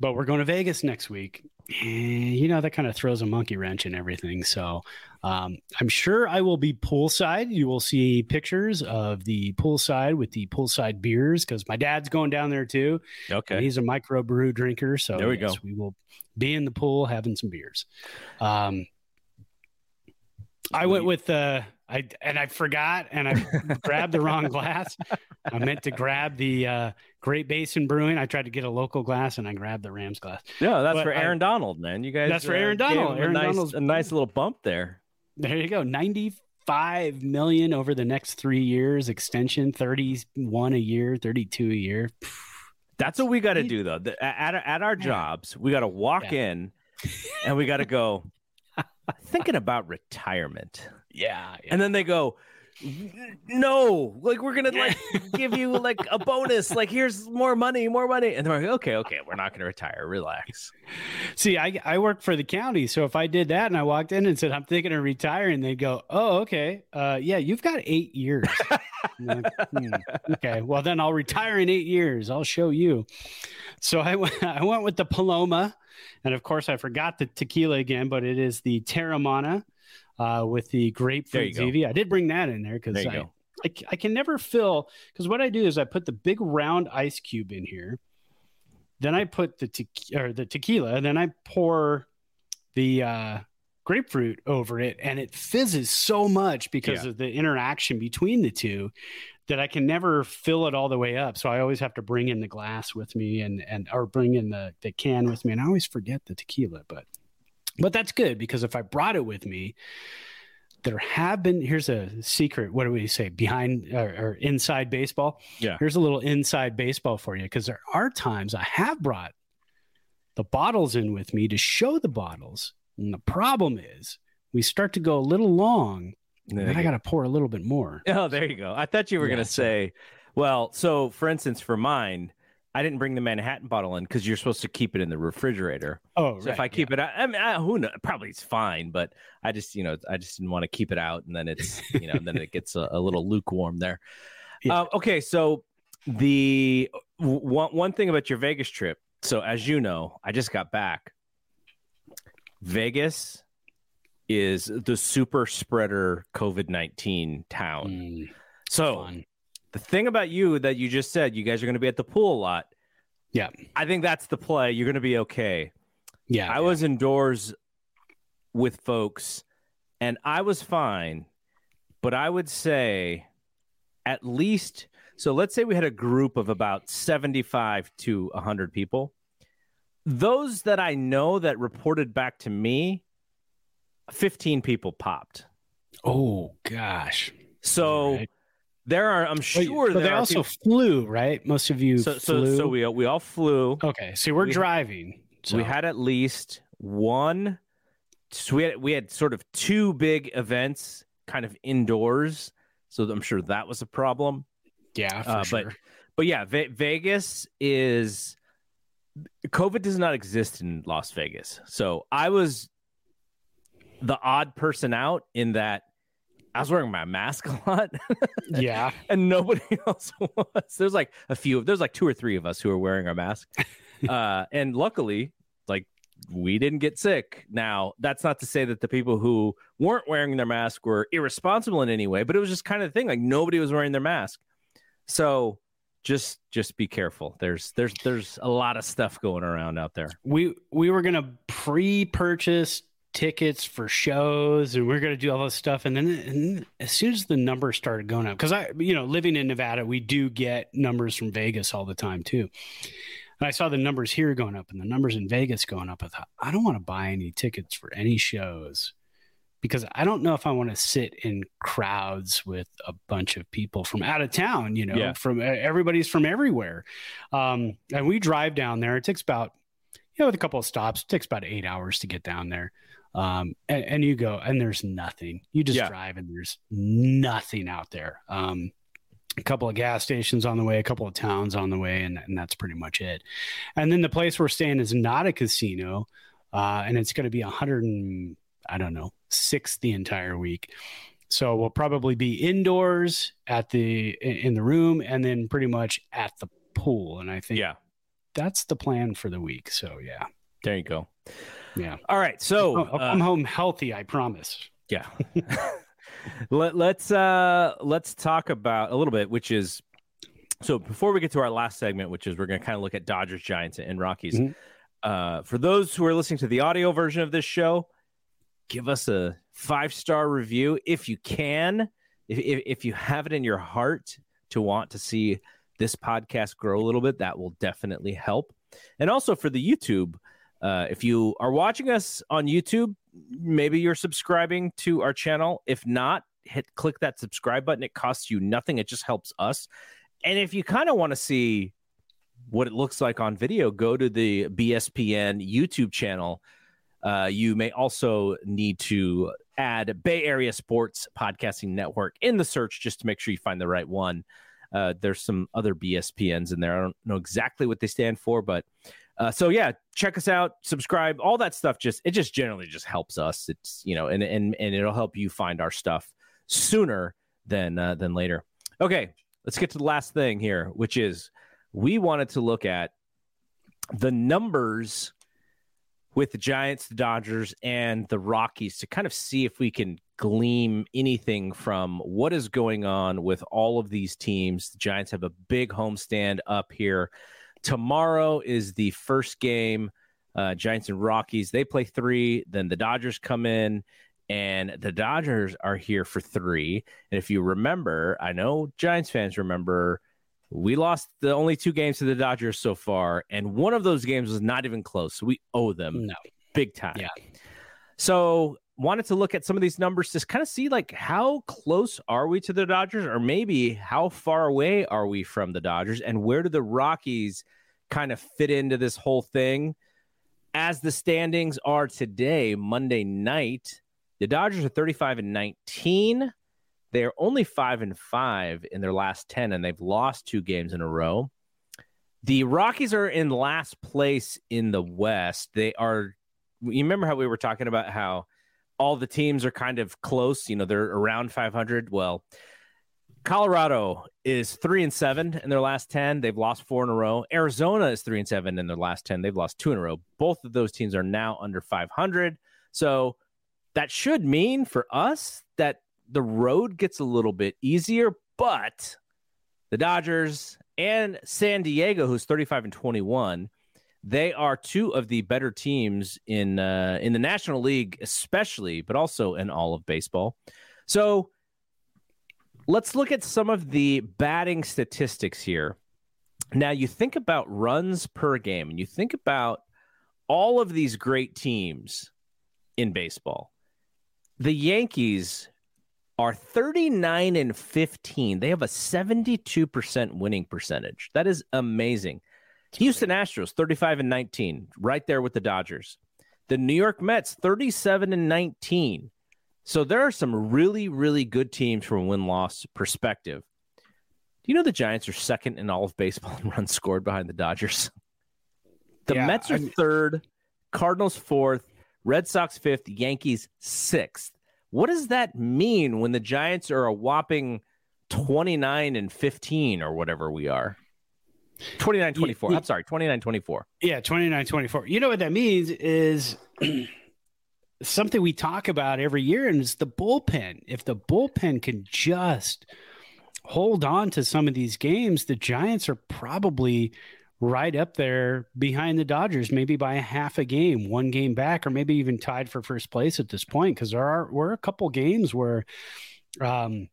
But we're going to Vegas next week. And, you know, that kind of throws a monkey wrench in everything. So um, I'm sure I will be poolside. You will see pictures of the poolside with the poolside beers because my dad's going down there too. Okay. And he's a microbrew drinker. So there we yes, go. We will be in the pool having some beers. Um I went with the, uh, I and I forgot, and I grabbed the wrong glass. I meant to grab the uh, Great Basin Brewing. I tried to get a local glass, and I grabbed the Rams glass. No, that's but for Aaron I, Donald, man. You guys. That's uh, for Aaron Donald. Aaron a nice, Donald's a nice little bump there. There you go. ninety-five million dollars over the next three years extension. thirty-one a year, thirty-two a year. That's what we got to do, though. The, at at our jobs, we got to walk yeah. in, and we got to go. Thinking about retirement. Yeah, yeah. And then they go, no, like we're going to like give you like a bonus. Like here's more money, more money. And they're like, okay, okay. We're not going to retire. Relax. See, I, I work for the county. So if I did that and I walked in and said, I'm thinking of retiring, they'd go, oh, okay. Uh, yeah, you've got eight years. Like, hmm, okay, well then I'll retire in eight years. I'll show you. So I went, I went with the Paloma, and of course I forgot the tequila again, but it is the Terramana uh, with the grapefruit Zevia. I did bring that in there because I, I I can never fill, because what I do is I put the big round ice cube in here, then I put the te- or the tequila, and then I pour the uh, grapefruit over it, and it fizzes so much because yeah. of the interaction between the two that I can never fill it all the way up. So I always have to bring in the glass with me, and and or bring in the, the can with me, and I always forget the tequila, but but that's good, because if I brought it with me, there have been, here's a secret, what do we say, behind or, or inside baseball? Yeah. Here's a little inside baseball for you, because there are times I have brought the bottles in with me to show the bottles. And the problem is we start to go a little long, and then I got to pour a little bit more. Oh, there you go. I thought you were yeah. going to say, well, so for instance, for mine, I didn't bring the Manhattan bottle in because you're supposed to keep it in the refrigerator. Oh, so right, if I keep yeah. it out, I mean, I, who knows? Probably it's fine, but I just, you know, I just didn't want to keep it out, and then it's, you know, and then it gets a, a little lukewarm there. Yeah. Uh, okay, so the one one thing about your Vegas trip. So as you know, I just got back. Vegas is the super spreader COVID nineteen town. Mm, so. Fun. The thing about you that you just said, you guys are going to be at the pool a lot. Yeah. I think that's the play. You're going to be okay. Yeah. I yeah. was indoors with folks, and I was fine, but I would say at least, so let's say we had a group of about seventy-five to one hundred people. Those that I know that reported back to me, fifteen people popped. Oh, gosh. So... There are, I'm sure. Wait, but there they are also people... flew, right? Most of you so, flew. So, so we, we all flew. Okay, so we're we, driving. So. We had at least one. So we had, we had sort of two big events kind of indoors. So I'm sure that was a problem. Yeah, for uh, sure. But, but yeah, Ve- Vegas is, COVID does not exist in Las Vegas. So I was the odd person out in that I was wearing my mask a lot. Yeah. And nobody else was. There's like a few, there's like two or three of us who are wearing our mask. Uh, and luckily, like, we didn't get sick. Now, that's not to say that the people who weren't wearing their mask were irresponsible in any way, but it was just kind of the thing. Like, nobody was wearing their mask. So just just be careful. There's there's there's a lot of stuff going around out there. We we were gonna pre-purchase tickets for shows, and we're going to do all this stuff, and then and as soon as the numbers started going up, because I, you know, living in Nevada, we do get numbers from Vegas all the time too, and I saw the numbers here going up and the numbers in Vegas going up. I thought, I don't want to buy any tickets for any shows, because I don't know if I want to sit in crowds with a bunch of people from out of town, you know. Yeah. From everybody's from everywhere, um and we drive down there. It takes about, you know, with a couple of stops, it takes about eight hours to get down there. Um, and, and you go, and there's nothing. You just yeah. drive, and there's nothing out there. Um, a couple of gas stations on the way, a couple of towns on the way, and, and that's pretty much it. And then the place we're staying is not a casino, uh, and it's going to be one hundred and, I don't know, six the entire week. So we'll probably be indoors at the in the room, and then pretty much at the pool. And I think yeah. that's the plan for the week. So yeah, there you go. Yeah. All right. So I'll come uh, home healthy, I promise. Yeah. Let, let's uh, let's talk about a little bit, which is, so before we get to our last segment, which is we're going to kind of look at Dodgers, Giants, and Rockies. Mm-hmm. Uh, for those who are listening to the audio version of this show, give us a five-star review if you can. If, if if you have it in your heart to want to see this podcast grow a little bit, that will definitely help. And also for the YouTube. Uh, if you are watching us on YouTube, maybe you're subscribing to our channel. If not, hit click that subscribe button. It costs you nothing. It just helps us. And if you kind of want to see what it looks like on video, go to the B S P N YouTube channel. Uh, you may also need to add Bay Area Sports Podcasting Network in the search just to make sure you find the right one. Uh, there's some other B S P Ns in there. I don't know exactly what they stand for, but... Uh, so yeah, check us out, subscribe, all that stuff. Just it just generally just helps us. It's, you know, and and and it'll help you find our stuff sooner than uh, than later. Okay, let's get to the last thing here, which is we wanted to look at the numbers with the Giants, the Dodgers, and the Rockies to kind of see if we can glean anything from what is going on with all of these teams. The Giants have a big homestand up here. Tomorrow is the first game, uh, Giants and Rockies. They play three, then the Dodgers come in, and the Dodgers are here for three. And if you remember, I know Giants fans remember, we lost the only two games to the Dodgers so far, and one of those games was not even close. So we owe them no. big time. Yeah. So wanted to look at some of these numbers to kind of see, like, how close are we to the Dodgers, or maybe how far away are we from the Dodgers, and where do the Rockies kind of fit into this whole thing? As the standings are today, Monday night, the Dodgers are thirty-five and nineteen. They're only five and five in their last ten, and they've lost two games in a row. The Rockies are in last place in the West. They are, you remember how we were talking about how all the teams are kind of close, you know, they're around five hundred. Well, Colorado is three and seven in their last ten. They've lost four in a row. Arizona is three and seven in their last ten. They've lost two in a row. Both of those teams are now under five hundred. So that should mean for us that the road gets a little bit easier, but the Dodgers and San Diego, who's thirty-five and twenty-one, they are two of the better teams in uh, in the National League, especially, but also in all of baseball. So let's look at some of the batting statistics here. Now, you think about runs per game, and you think about all of these great teams in baseball. The Yankees are thirty-nine and fifteen. They have a seventy-two percent winning percentage. That is amazing. Houston Astros, thirty-five and nineteen, right there with the Dodgers. The New York Mets, thirty-seven and nineteen. So there are some really, really good teams from a win-loss perspective. Do you know the Giants are second in all of baseball in runs scored behind the Dodgers? The yeah, Mets are I'm... third, Cardinals fourth, Red Sox fifth, Yankees sixth. What does that mean when the Giants are a whopping twenty-nine and fifteen or whatever we are? twenty-nine twenty-four. I'm sorry, twenty-nine twenty-four. Yeah, twenty-nine twenty-four. You know what that means is something we talk about every year, and it's the bullpen. If the bullpen can just hold on to some of these games, the Giants are probably right up there behind the Dodgers, maybe by a half a game, one game back, or maybe even tied for first place at this point. Cause there are, were a couple games where, um,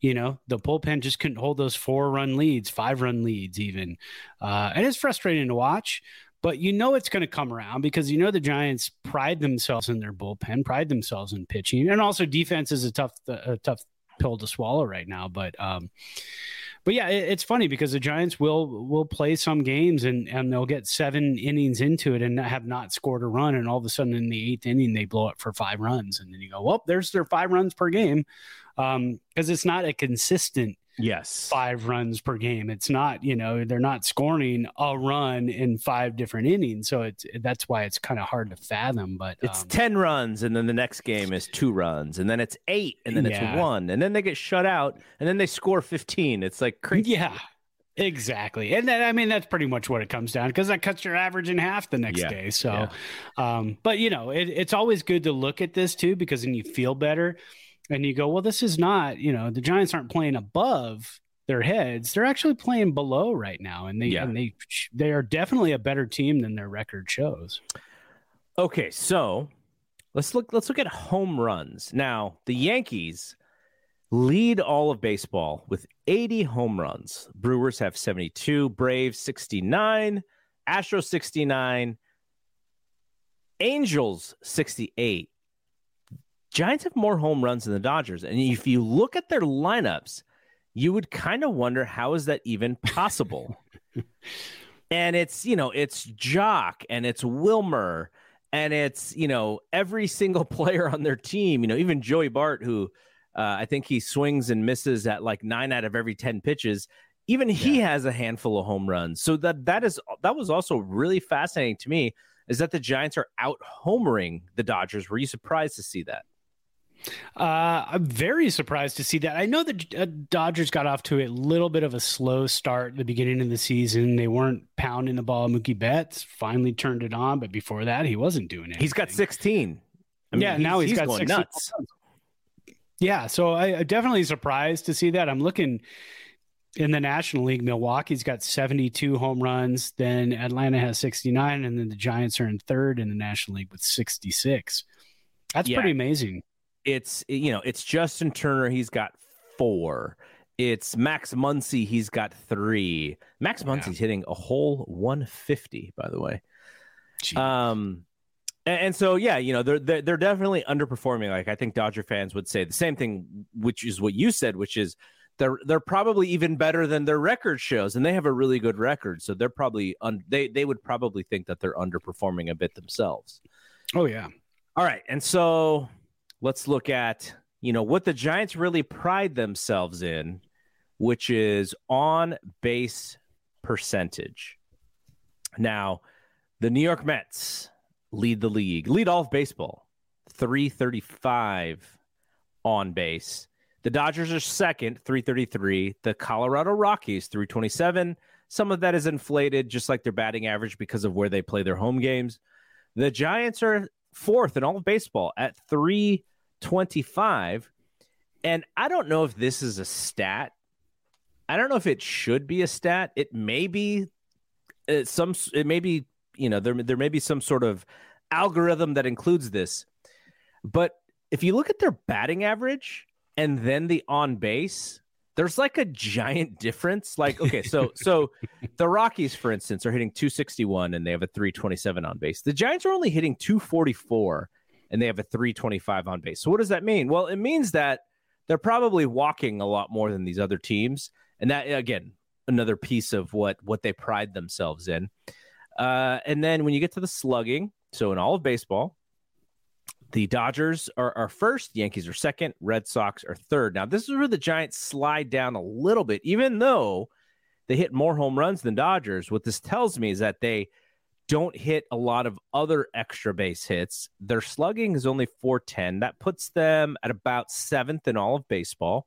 you know, the bullpen just couldn't hold those four run leads, five run leads even. Uh, and it's frustrating to watch, but you know, it's going to come around because, you know, the Giants pride themselves in their bullpen, pride themselves in pitching. And also defense is a tough, a tough pill to swallow right now. But, um, But yeah, it's funny because the Giants will will play some games and, and they'll get seven innings into it and have not scored a run. And all of a sudden in the eighth inning, they blow it for five runs. And then you go, well, there's their five runs per game because um, it's not a consistent yes five runs per game. It's not, you know, they're not scoring a run in five different innings. So it's that's why it's kind of hard to fathom. But it's um, ten runs and then the next game is two runs and then it's eight and then yeah. it's one and then they get shut out and then they score fifteen. It's like crazy. Yeah, exactly. And then, I mean, that's pretty much what it comes down because that cuts your average in half the next yeah. day. So, yeah. um, but, you know, it, it's always good to look at this, too, because then you feel better. And you go, well, this is not, you know, the Giants aren't playing above their heads. They're actually playing below right now. And they yeah. and they they are definitely a better team than their record shows. Okay, so let's look let's look at home runs. Now, the Yankees lead all of baseball with eighty home runs. Brewers have seventy-two, Braves sixty-nine, Astros sixty-nine, Angels sixty-eight. Giants have more home runs than the Dodgers. And if you look at their lineups, you would kind of wonder, how is that even possible? And it's, you know, it's Jock and it's Wilmer and it's, you know, every single player on their team, you know, even Joey Bart, who uh, I think he swings and misses at like nine out of every ten pitches. Even he yeah. has a handful of home runs. So that that is that was also really fascinating to me, is that the Giants are out homering the Dodgers. Were you surprised to see that? Uh, I'm very surprised to see that. I know the uh, Dodgers got off to a little bit of a slow start at the beginning of the season. They weren't pounding the ball. Mookie Betts finally turned it on, but before that, he wasn't doing anything. He's got sixteen. I mean, yeah, he's, now he's, he's got going nuts. Yeah, so I, I'm definitely surprised to see that. I'm looking in the National League. Milwaukee's got seventy-two home runs. Then Atlanta has sixty-nine, and then the Giants are in third in the National League with sixty-six. That's yeah. pretty amazing. It's, you know, it's Justin Turner. He's got four. It's Max Muncy. He's got three. Max wow. Muncy's hitting a whole one fifty, by the way. Jeez. Um, and, and so, yeah, you know, they're, they're, they're definitely underperforming. Like, I think Dodger fans would say the same thing, which is what you said, which is they're, they're probably even better than their record shows. And they have a really good record. So they're probably, un- they, they would probably think that they're underperforming a bit themselves. Oh, yeah. All right. And so let's look at, you know, what the Giants really pride themselves in, which is on base percentage. Now, the New York Mets lead the league, lead all of baseball, three thirty-five on base. The Dodgers are second, three thirty-three. The Colorado Rockies, three twenty-seven. Some of that is inflated, just like their batting average, because of where they play their home games. The Giants are fourth in all of baseball at three. twenty-five, and I don't know if this is a stat. I don't know if it should be a stat. It may be uh, some. It may be, you know, there there may be some sort of algorithm that includes this. But if you look at their batting average and then the on base, there's like a giant difference. Like, okay, so so the Rockies, for instance, are hitting two sixty-one and they have a three twenty-seven on base. The Giants are only hitting two forty-four. And they have a three twenty-five on base. So what does that mean? Well, it means that they're probably walking a lot more than these other teams. And that, again, another piece of what, what they pride themselves in. Uh, and then when you get to the slugging, so in all of baseball, the Dodgers are, are first, the Yankees are second, Red Sox are third. Now, this is where the Giants slide down a little bit, even though they hit more home runs than Dodgers. What this tells me is that they don't hit a lot of other extra base hits. Their slugging is only four ten. That puts them at about seventh in all of baseball.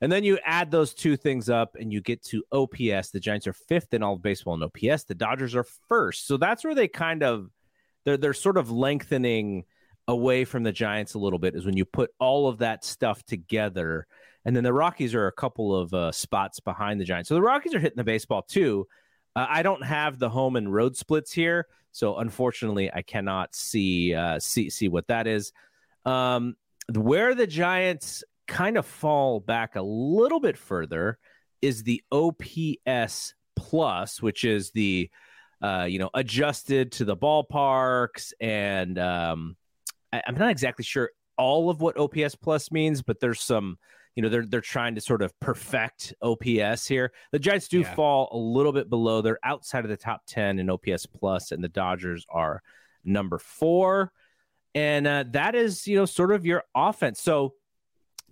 And then you add those two things up and you get to O P S. The Giants are fifth in all of baseball in O P S. The Dodgers are first. So that's where they kind of, they're, they're sort of lengthening away from the Giants a little bit, is when you put all of that stuff together. And then the Rockies are a couple of uh, spots behind the Giants. So the Rockies are hitting the baseball too. Uh, I don't have the home and road splits here, so unfortunately, I cannot see uh, see see what that is. Um, where the Giants kind of fall back a little bit further is the O P S plus, which is the uh, you know, adjusted to the ballparks, and um, I, I'm not exactly sure all of what O P S plus means, but there's some. You know, they're they're trying to sort of perfect O P S here. The Giants do yeah. fall a little bit below. They're outside of the top ten in O P S plus, and the Dodgers are number four. And uh, that is, you know, sort of your offense. So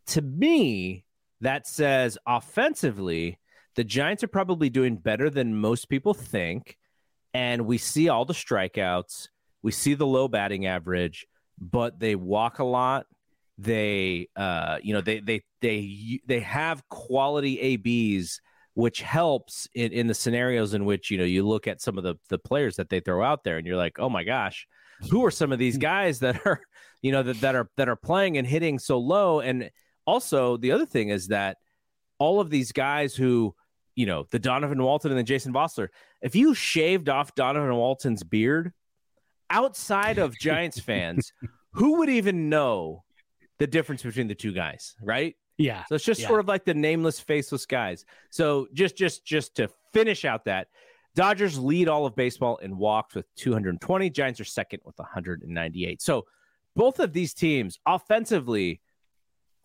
to me, that says offensively, the Giants are probably doing better than most people think. And we see all the strikeouts. We see the low batting average, but they walk a lot. They, uh, you know, they they they they have quality A Bs, which helps in, in the scenarios in which, you know, you look at some of the the players that they throw out there, and you're like, oh my gosh, who are some of these guys that are, you know, that that are that are playing and hitting so low? And also the other thing is that all of these guys who, you know, the Donovan Walton and the Jason Vossler, if you shaved off Donovan Walton's beard, outside of Giants fans, who would even know the difference between the two guys, right? Yeah. So it's just yeah. sort of like the nameless, faceless guys. So just, just, just to finish out that, Dodgers lead all of baseball in walks with two hundred twenty. Giants are second with one hundred ninety-eight. So both of these teams offensively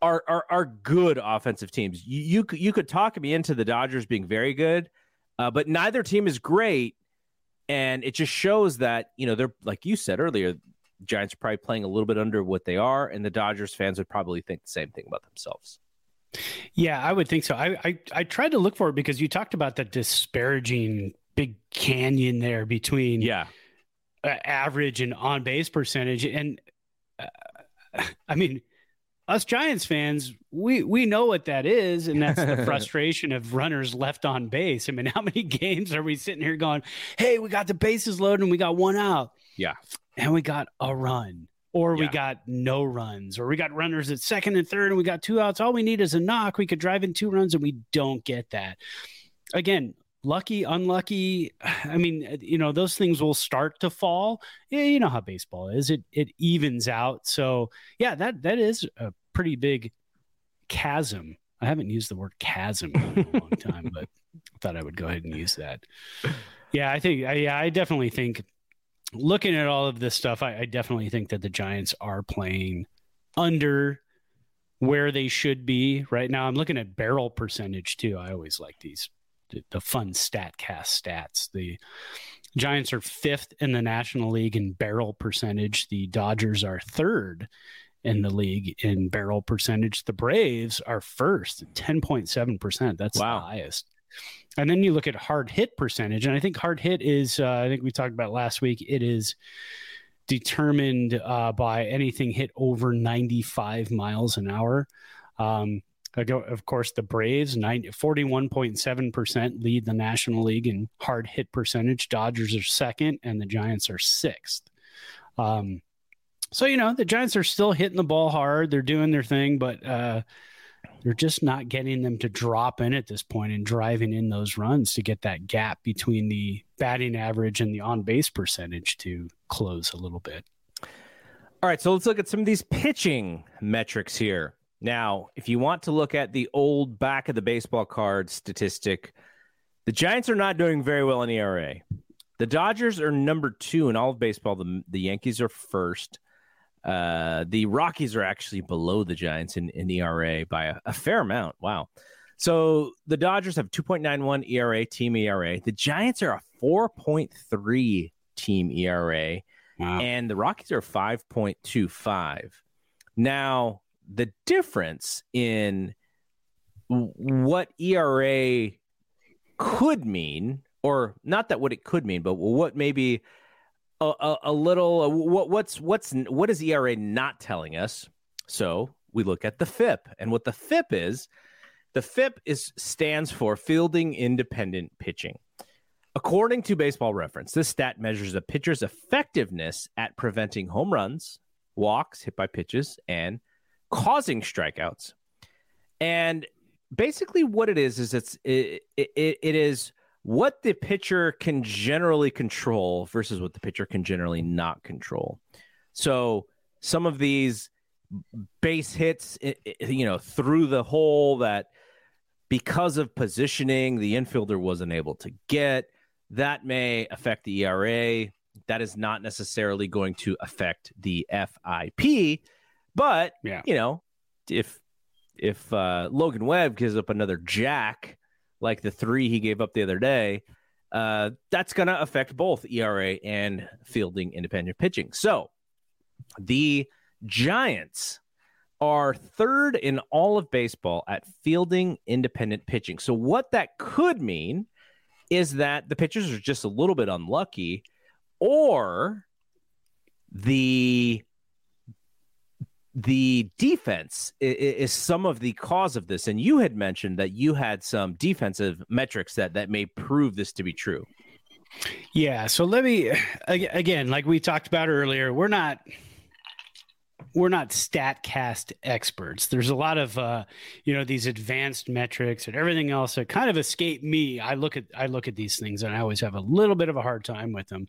are are, are good offensive teams. You, you you could talk me into the Dodgers being very good, uh, but neither team is great, and it just shows that, you know, they're, like you said earlier, Giants are probably playing a little bit under what they are, and the Dodgers fans would probably think the same thing about themselves. Yeah, I would think so. I I, I tried to look for it because you talked about the disparaging big canyon there between yeah. uh, average and on-base percentage. And uh, I mean, us Giants fans, we we know what that is, and that's the frustration of runners left on base. I mean, how many games are we sitting here going, hey, we got the bases loaded and we got one out. Yeah. And we got a run. Or yeah. we got no runs. Or we got runners at second and third and we got two outs. All we need is a knock. We could drive in two runs, and we don't get that. Again, lucky, unlucky. I mean, you know, those things will start to fall. Yeah, you know how baseball is. It it evens out. So, yeah, that that is a pretty big chasm. I haven't used the word chasm in a long time, but I thought I would go ahead and use that. Yeah, I think yeah, I definitely think looking at all of this stuff, I, I definitely think that the Giants are playing under where they should be right now. I'm looking at barrel percentage too. I always like these the fun StatCast stats. The Giants are fifth in the National League in barrel percentage. The Dodgers are third in the league in barrel percentage. The Braves are first at ten point seven percent. That's wow. the highest. And then you look at hard hit percentage, and I think hard hit is, uh, I think we talked about last week, it is determined uh, by anything hit over ninety-five miles an hour. Um, of course, the Braves, forty-one point seven percent lead the National League in hard hit percentage. Dodgers are second, and the Giants are sixth. Um, so, you know, the Giants are still hitting the ball hard. They're doing their thing, but uh, – you're just not getting them to drop in at this point and driving in those runs to get that gap between the batting average and the on-base percentage to close a little bit. All right, so let's look at some of these pitching metrics here. Now, if you want to look at the old back of the baseball card statistic, the Giants are not doing very well in E R A. The Dodgers are number two in all of baseball. The, the Yankees are first. Uh, the Rockies are actually below the Giants in, in E R A by a, a fair amount. Wow. So the Dodgers have two point nine one E R A, team E R A. The Giants are a four point three team E R A. Wow. And the Rockies are five point two five. Now, the difference in what E R A could mean, or not that what it could mean, but what maybe... A, a, a little, a, what, what's, what's, what is E R A not telling us? So we look at the F I P, and what the F I P is, the F I P is stands for Fielding Independent Pitching. According to Baseball Reference, this stat measures a pitcher's effectiveness at preventing home runs, walks, hit by pitches, and causing strikeouts. And basically what it is, is it's, it, it, it is what the pitcher can generally control versus what the pitcher can generally not control. So some of these base hits, it, it, you know, through the hole that because of positioning, the infielder wasn't able to get, that may affect the E R A. That is not necessarily going to affect the F I P, but yeah. you know, if, if uh, Logan Webb gives up another jack, like the three he gave up the other day, uh, that's going to affect both E R A and fielding independent pitching. So the Giants are third in all of baseball at fielding independent pitching. So what that could mean is that the pitchers are just a little bit unlucky, or the The defense is some of the cause of this. And you had mentioned that you had some defensive metrics that, that may prove this to be true. Yeah. So let me, again, like we talked about earlier, we're not, we're not StatCast experts. There's a lot of, uh, you know, these advanced metrics and everything else that kind of escape me. I look at, I look at these things and I always have a little bit of a hard time with them.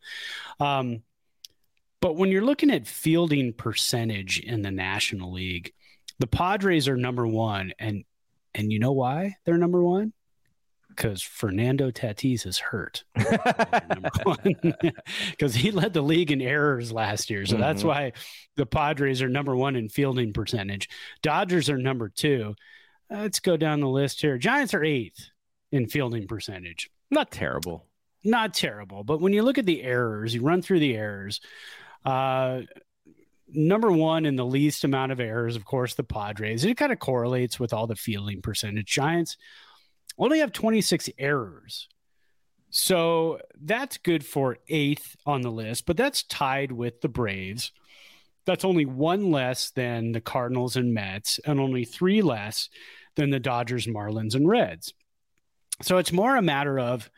Um, But when you're looking at fielding percentage in the National League, the Padres are number one. And and you know why they're number one? Because Fernando Tatis is hurt. Because he led the league in errors last year. So mm-hmm. that's why the Padres are number one in fielding percentage. Dodgers are number two. Uh, let's go down the list here. Giants are eighth in fielding percentage. Not terrible. Not terrible. But when you look at the errors, you run through the errors. Uh, number one in the least amount of errors, of course, the Padres. It kind of correlates with all the fielding percentage. Giants only have twenty-six errors. So that's good for eighth on the list, but that's tied with the Braves. That's only one less than the Cardinals and Mets, and only three less than the Dodgers, Marlins, and Reds. So it's more a matter of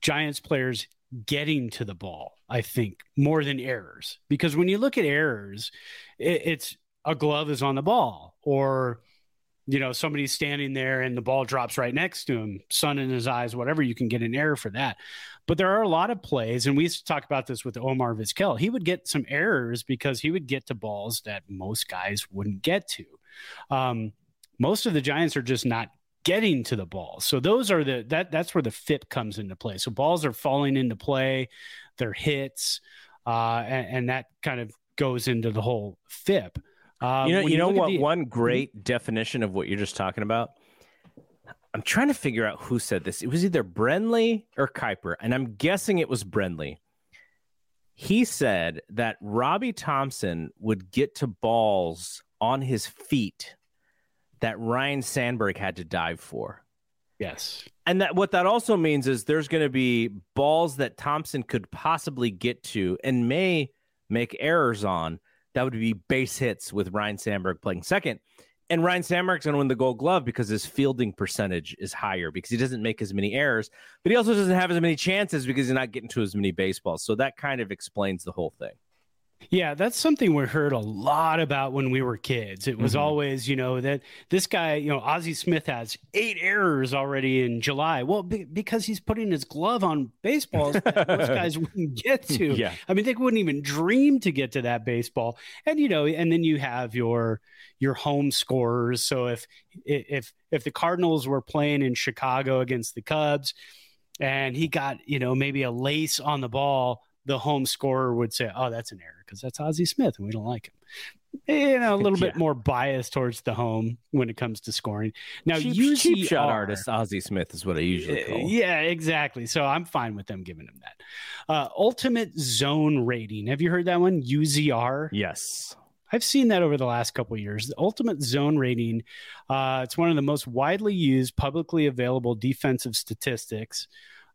Giants players getting to the ball, I think, more than errors. Because when you look at errors, it, it's a glove is on the ball, or, you know, somebody's standing there and the ball drops right next to him, sun in his eyes, whatever, you can get an error for that. But there are a lot of plays, and we used to talk about this with Omar Vizquel. He would get some errors because he would get to balls that most guys wouldn't get to. Um, most of the Giants are just not getting to the ball. So those are the, that that's where the F I P comes into play. So balls are falling into play, they're hits, uh, and, and that kind of goes into the whole F I P. Um, you know, you, you know what? The, one great mm-hmm. definition of what you're just talking about. I'm trying to figure out who said this. It was either Brenly or Kuiper, and I'm guessing it was Brenly. He said that Robbie Thompson would get to balls on his feet that Ryan Sandberg had to dive for. Yes. And that what that also means is there's going to be balls that Thompson could possibly get to and may make errors on. That would be base hits with Ryan Sandberg playing second. And Ryan Sandberg's going to win the Gold Glove because his fielding percentage is higher because he doesn't make as many errors, but he also doesn't have as many chances because he's not getting to as many baseballs. So that kind of explains the whole thing. Yeah, that's something we heard a lot about when we were kids. It was mm-hmm. always, you know, that this guy, you know, Ozzie Smith has eight errors already in July. Well, be- because he's putting his glove on baseballs that most guys wouldn't get to. Yeah. I mean, they wouldn't even dream to get to that baseball. And, you know, and then you have your your home scorers. So if if if the Cardinals were playing in Chicago against the Cubs and he got, you know, maybe a lace on the ball, the home scorer would say, oh, that's an error because that's Ozzie Smith and we don't like him. You know, a little yeah. bit more biased towards the home when it comes to scoring. Now, cheap, U C R, cheap shot artist Ozzie Smith is what I usually call him. Yeah, exactly. So I'm fine with them giving him that. Uh, ultimate zone rating. Have you heard that one? U Z R? Yes. I've seen that over the last couple of years. The ultimate zone rating. Uh, it's one of the most widely used, publicly available defensive statistics.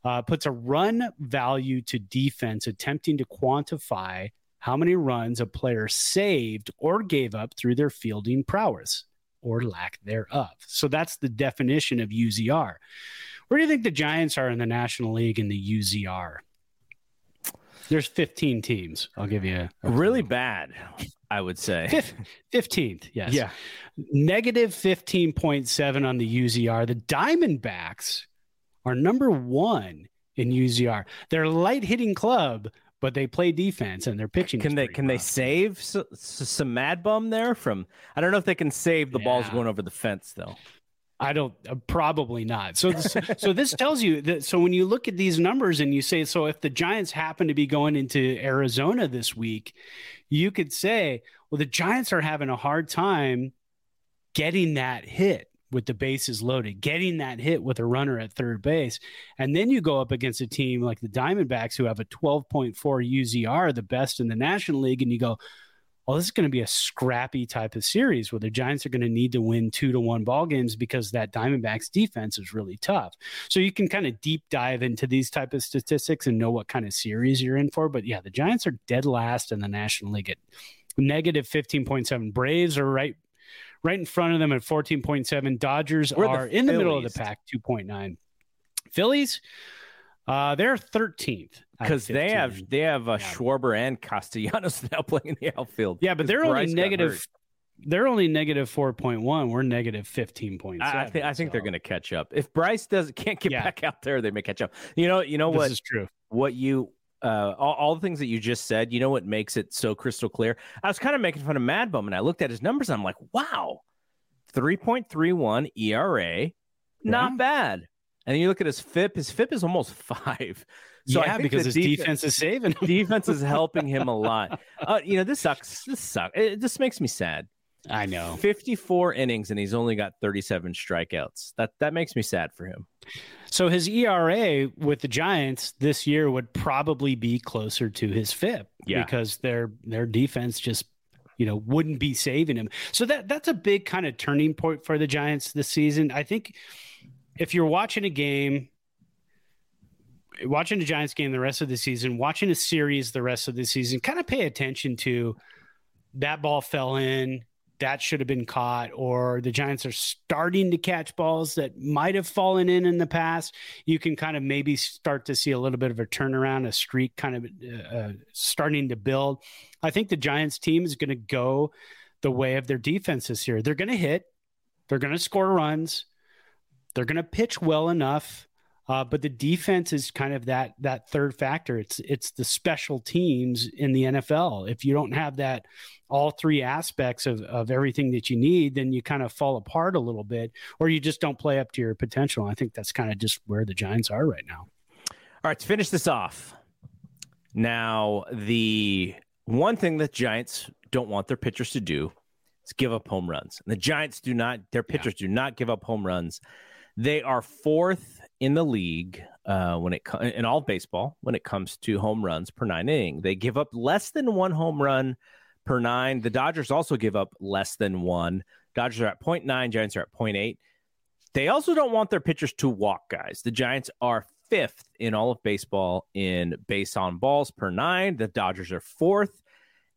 Uh, puts a run value to defense, attempting to quantify how many runs a player saved or gave up through their fielding prowess or lack thereof. So that's the definition of U Z R. Where do you think the Giants are in the National League in the U Z R? There's fifteen teams. I'll give you a... Really bad, I would say. Fif- fifteenth, yes. Yeah. Negative fifteen point seven on the U Z R. The Diamondbacks are number one in U Z R. They're a light-hitting club, but they play defense and their pitching. Can they can rough. they save so, so, some mad bum there from? I don't know if they can save the yeah. balls going over the fence though. I don't. Uh, probably not. So this, so this tells you that. So when you look at these numbers and you say, so if the Giants happen to be going into Arizona this week, you could say, well, the Giants are having a hard time getting that hit with the bases loaded, getting that hit with a runner at third base. And then you go up against a team like the Diamondbacks who have a twelve point four U Z R, the best in the National League. And you go, well, this is going to be a scrappy type of series where the Giants are going to need to win two to one ball games because that Diamondbacks defense is really tough. So you can kind of deep dive into these type of statistics and know what kind of series you're in for. But yeah, the Giants are dead last in the National League at negative fifteen point seven. Braves are right Right in front of them at fourteen point seven. Dodgers We're are the in the middle of the pack, two point nine. Phillies, uh, they're thirteenth. Because they have they have uh, yeah. Schwarber and Castellanos now playing in the outfield. Yeah, but they're only, negative, they're only negative four point one. We're negative fifteen point seven. I, I, th- I think so. They're going to catch up. If Bryce doesn't can't get yeah. back out there, they may catch up. You know, you know this what? This is true. What you... Uh, all, all the things that you just said, you know what makes it so crystal clear? I was kind of making fun of Mad Bum, and I looked at his numbers, and I'm like, wow, three point three one E R A, not yeah. bad. And then you look at his F I P. His F I P is almost five. So yeah, I think because his defense, defense is saving him. Defense is helping him a lot. Uh, you know, this sucks. This sucks. It, this makes me sad. I know. fifty-four innings, and he's only got thirty-seven strikeouts. That that makes me sad for him. So his E R A with the Giants this year would probably be closer to his F I P yeah. because their their defense just, you know, wouldn't be saving him. So that that's a big kind of turning point for the Giants this season. I think if you're watching a game, watching a Giants game the rest of the season, watching a series the rest of the season, kind of pay attention to that ball fell in, that should have been caught, or the Giants are starting to catch balls that might have fallen in in the past, you can kind of maybe start to see a little bit of a turnaround, a streak kind of uh, starting to build. I think the Giants team is going to go the way of their defense this year. They're going to hit. They're going to score runs. They're going to pitch well enough. Uh, but the defense is kind of that that third factor. It's it's the special teams in the N F L. If you don't have that, all three aspects of, of everything that you need, then you kind of fall apart a little bit, or you just don't play up to your potential. I think that's kind of just where the Giants are right now. All right, to finish this off. Now, the one thing that Giants don't want their pitchers to do is give up home runs. And the Giants do not, their pitchers yeah. do not give up home runs. They are fourth in the league uh, when it in all baseball when it comes to home runs per nine inning. They give up less than one home run per nine. The Dodgers also give up less than one. Dodgers are at point nine. Giants are at point eight. They also don't want their pitchers to walk guys. The Giants are fifth in all of baseball in base on balls per nine. The Dodgers are fourth.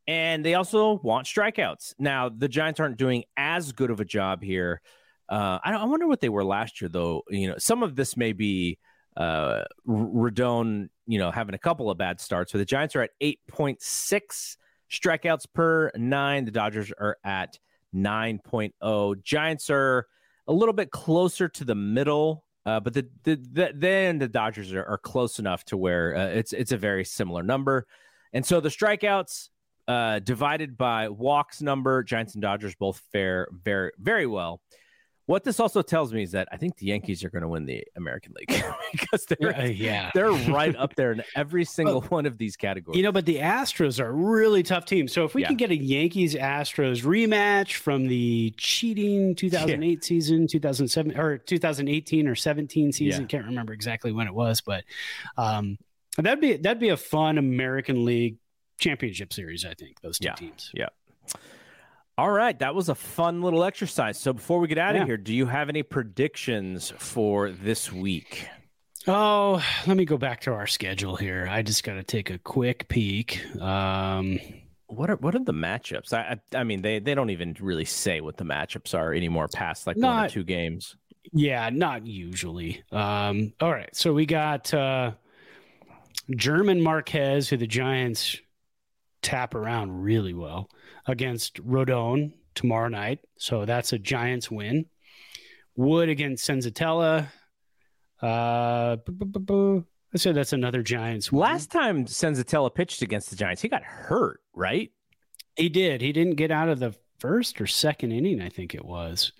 And they also want strikeouts. Now, the Giants aren't doing as good of a job here. Uh, I, I wonder what they were last year, though. You know, some of this may be uh, Rodon, you know, having a couple of bad starts. So the Giants are at eight point six strikeouts per nine. The Dodgers are at nine point oh. Giants are a little bit closer to the middle, uh, but the, the, the then the Dodgers are, are close enough to where uh, it's it's a very similar number. And so the strikeouts uh, divided by walks number, Giants and Dodgers both fare very, very well. What this also tells me is that I think the Yankees are going to win the American League because they're, uh, yeah. they're right up there in every single but, one of these categories. You know, but the Astros are a really tough team. So if we yeah. can get a Yankees-Astros rematch from the cheating two thousand eight yeah. season, two thousand seven or two thousand eighteen or seventeen season, yeah. can't remember exactly when it was, but um, that'd be that'd be a fun American League championship series, I think, those two yeah. teams. Yeah. All right, that was a fun little exercise. So before we get out yeah. of here, do you have any predictions for this week? Oh, let me go back to our schedule here. I just got to take a quick peek. Um, what are what are the matchups? I I, I mean, they, they don't even really say what the matchups are anymore past like not, one or two games. Yeah, not usually. Um, all right, so we got uh, German Marquez, who the Giants tap around really well, against Rodon tomorrow night. So that's a Giants win. Wood against Senzatella. Uh, I said that's another Giants win. Last time Senzatella pitched against the Giants, he got hurt, right? He did. He didn't get out of the first or second inning, I think it was.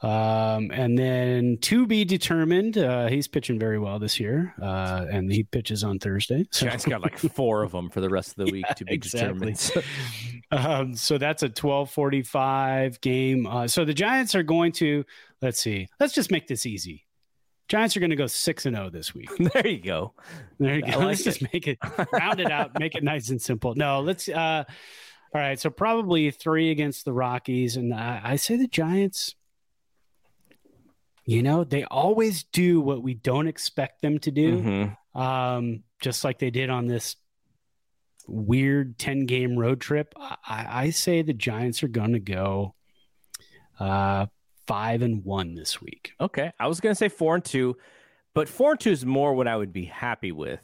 Um, and then to be determined, uh, he's pitching very well this year. Uh, and he pitches on Thursday. So Giants got like four of them for the rest of the week yeah, to be exactly. determined. um, so that's a twelve forty-five game. Uh, so the Giants are going to, let's see, let's just make this easy. Giants are going to go six and oh this week. There you go. There you go. Like let's it. just make it round it out, make it nice and simple. No, let's, uh, all right. So probably three against the Rockies. And I, I say the Giants, you know, they always do what we don't expect them to do, mm-hmm. um, just like they did on this weird ten-game road trip. I, I say the Giants are going to go uh, five and one this week. Okay, I was going to say four and two, but four and two is more what I would be happy with.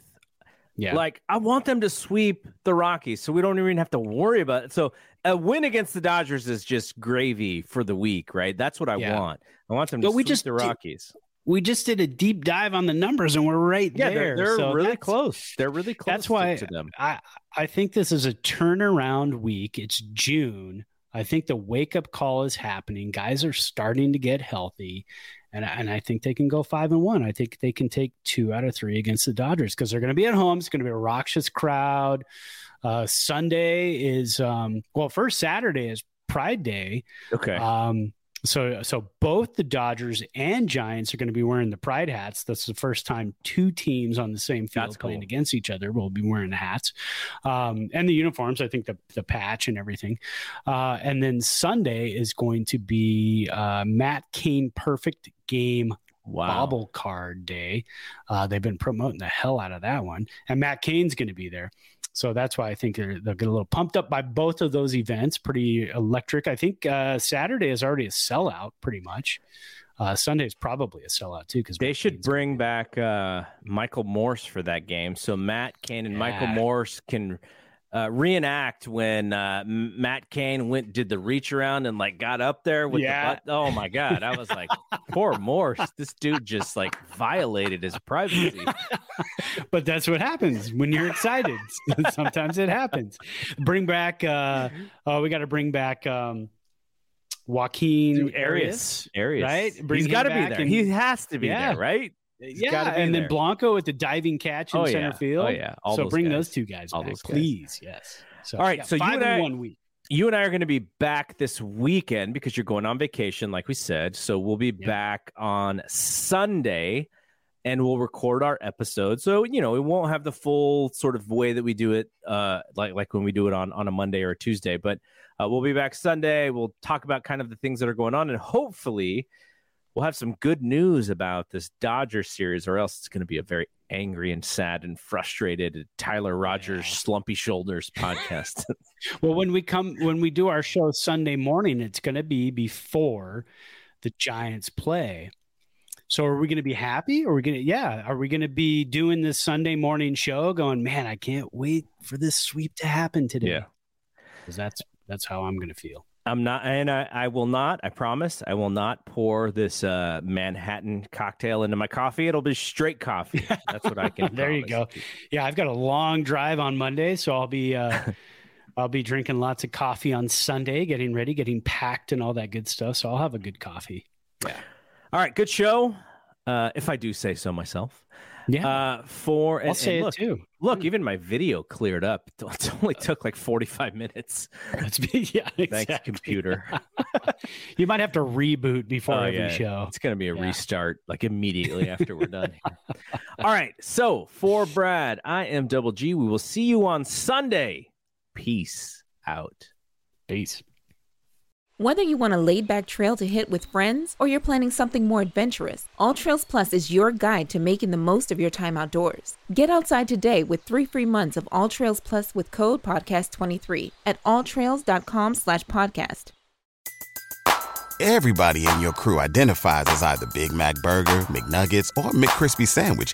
Yeah, like I want them to sweep the Rockies, so we don't even have to worry about it. So a win against the Dodgers is just gravy for the week, right? That's what I yeah. want. I want them to but sweep just, the Rockies. We just did a deep dive on the numbers, and we're right yeah, there. They're, they're so really close. They're really close. That's why to them. I I think this is a turnaround week. It's June. I think the wake up call is happening. Guys are starting to get healthy. And I, and I think they can go five and one. I think they can take two out of three against the Dodgers because they're going to be at home. It's going to be a raucous crowd. Uh, Sunday is um, well, first Saturday is Pride Day. Okay. Um, so so both the Dodgers and Giants are going to be wearing the Pride hats. That's the first time two teams on the same field That's playing cool. against each other will be wearing the hats um, and the uniforms. I think the the patch and everything. Uh, and then Sunday is going to be uh, Matt Cain perfect game wow. bobble card day. Uh, they've been promoting the hell out of that one. And Matt Cain's going to be there. So that's why I think they're, they'll get a little pumped up by both of those events. Pretty electric. I think uh, Saturday is already a sellout pretty much. Uh, Sunday is probably a sellout too. Because they should bring back uh, Michael Morse for that game. So Matt Cain and yeah. Michael Morse can uh, reenact when uh, Matt Cain went, did the reach around and like got up there with yeah. the butt. Oh my God. I was like, poor Morse. This dude just like violated his privacy. But that's what happens when you're excited. Sometimes it happens. Bring back, uh, oh, we got to bring back, um, Joaquin Arias, Arias, right? Bring He's got to be there. And, he has to be yeah. there, right? He's yeah, and then there. Blanco with the diving catch in oh, center yeah. field. Oh yeah, all so those bring guys. those two guys all back, guys. please. Yes. So, all right, yeah, so five you and I, one week. You and I are going to be back this weekend because you're going on vacation, like we said. So we'll be yep. back on Sunday, and we'll record our episode. So you know, we won't have the full sort of way that we do it, uh, like like when we do it on on a Monday or a Tuesday, but. Uh, we'll be back Sunday. We'll talk about kind of the things that are going on, and hopefully we'll have some good news about this Dodgers series, or else it's going to be a very angry and sad and frustrated Tyler Rogers yeah. slumpy shoulders podcast. Well, when we come, when we do our show Sunday morning, it's going to be before the Giants play. So are we going to be happy? Or are we going to, yeah. Are we going to be doing this Sunday morning show going, man, I can't wait for this sweep to happen today. Yeah. Cause that's, That's how I'm going to feel. I'm not, and I, I will not, I promise, I will not pour this uh, Manhattan cocktail into my coffee. It'll be straight coffee. That's what I can There promise. You go. Yeah, I've got a long drive on Monday, so I'll be uh, I'll be drinking lots of coffee on Sunday, getting ready, getting packed and all that good stuff, so I'll have a good coffee. Yeah. All right, good show, uh, if I do say so myself. Yeah. Uh, for and, I'll say and look, it too. Look, even my video cleared up. It only took like forty-five minutes. That's yeah, exactly. Thanks, computer. You might have to reboot before oh, every yeah. show. It's going to be a yeah. restart, like immediately after we're done here. All right. So for Brad, I am Double G. We will see you on Sunday. Peace out. Peace. Whether you want a laid-back trail to hit with friends or you're planning something more adventurous, All Trails Plus is your guide to making the most of your time outdoors. Get outside today with three free months of All Trails Plus with code podcast twenty-three at alltrails.com slash podcast. Everybody in your crew identifies as either Big Mac Burger, McNuggets, or McCrispy Sandwich,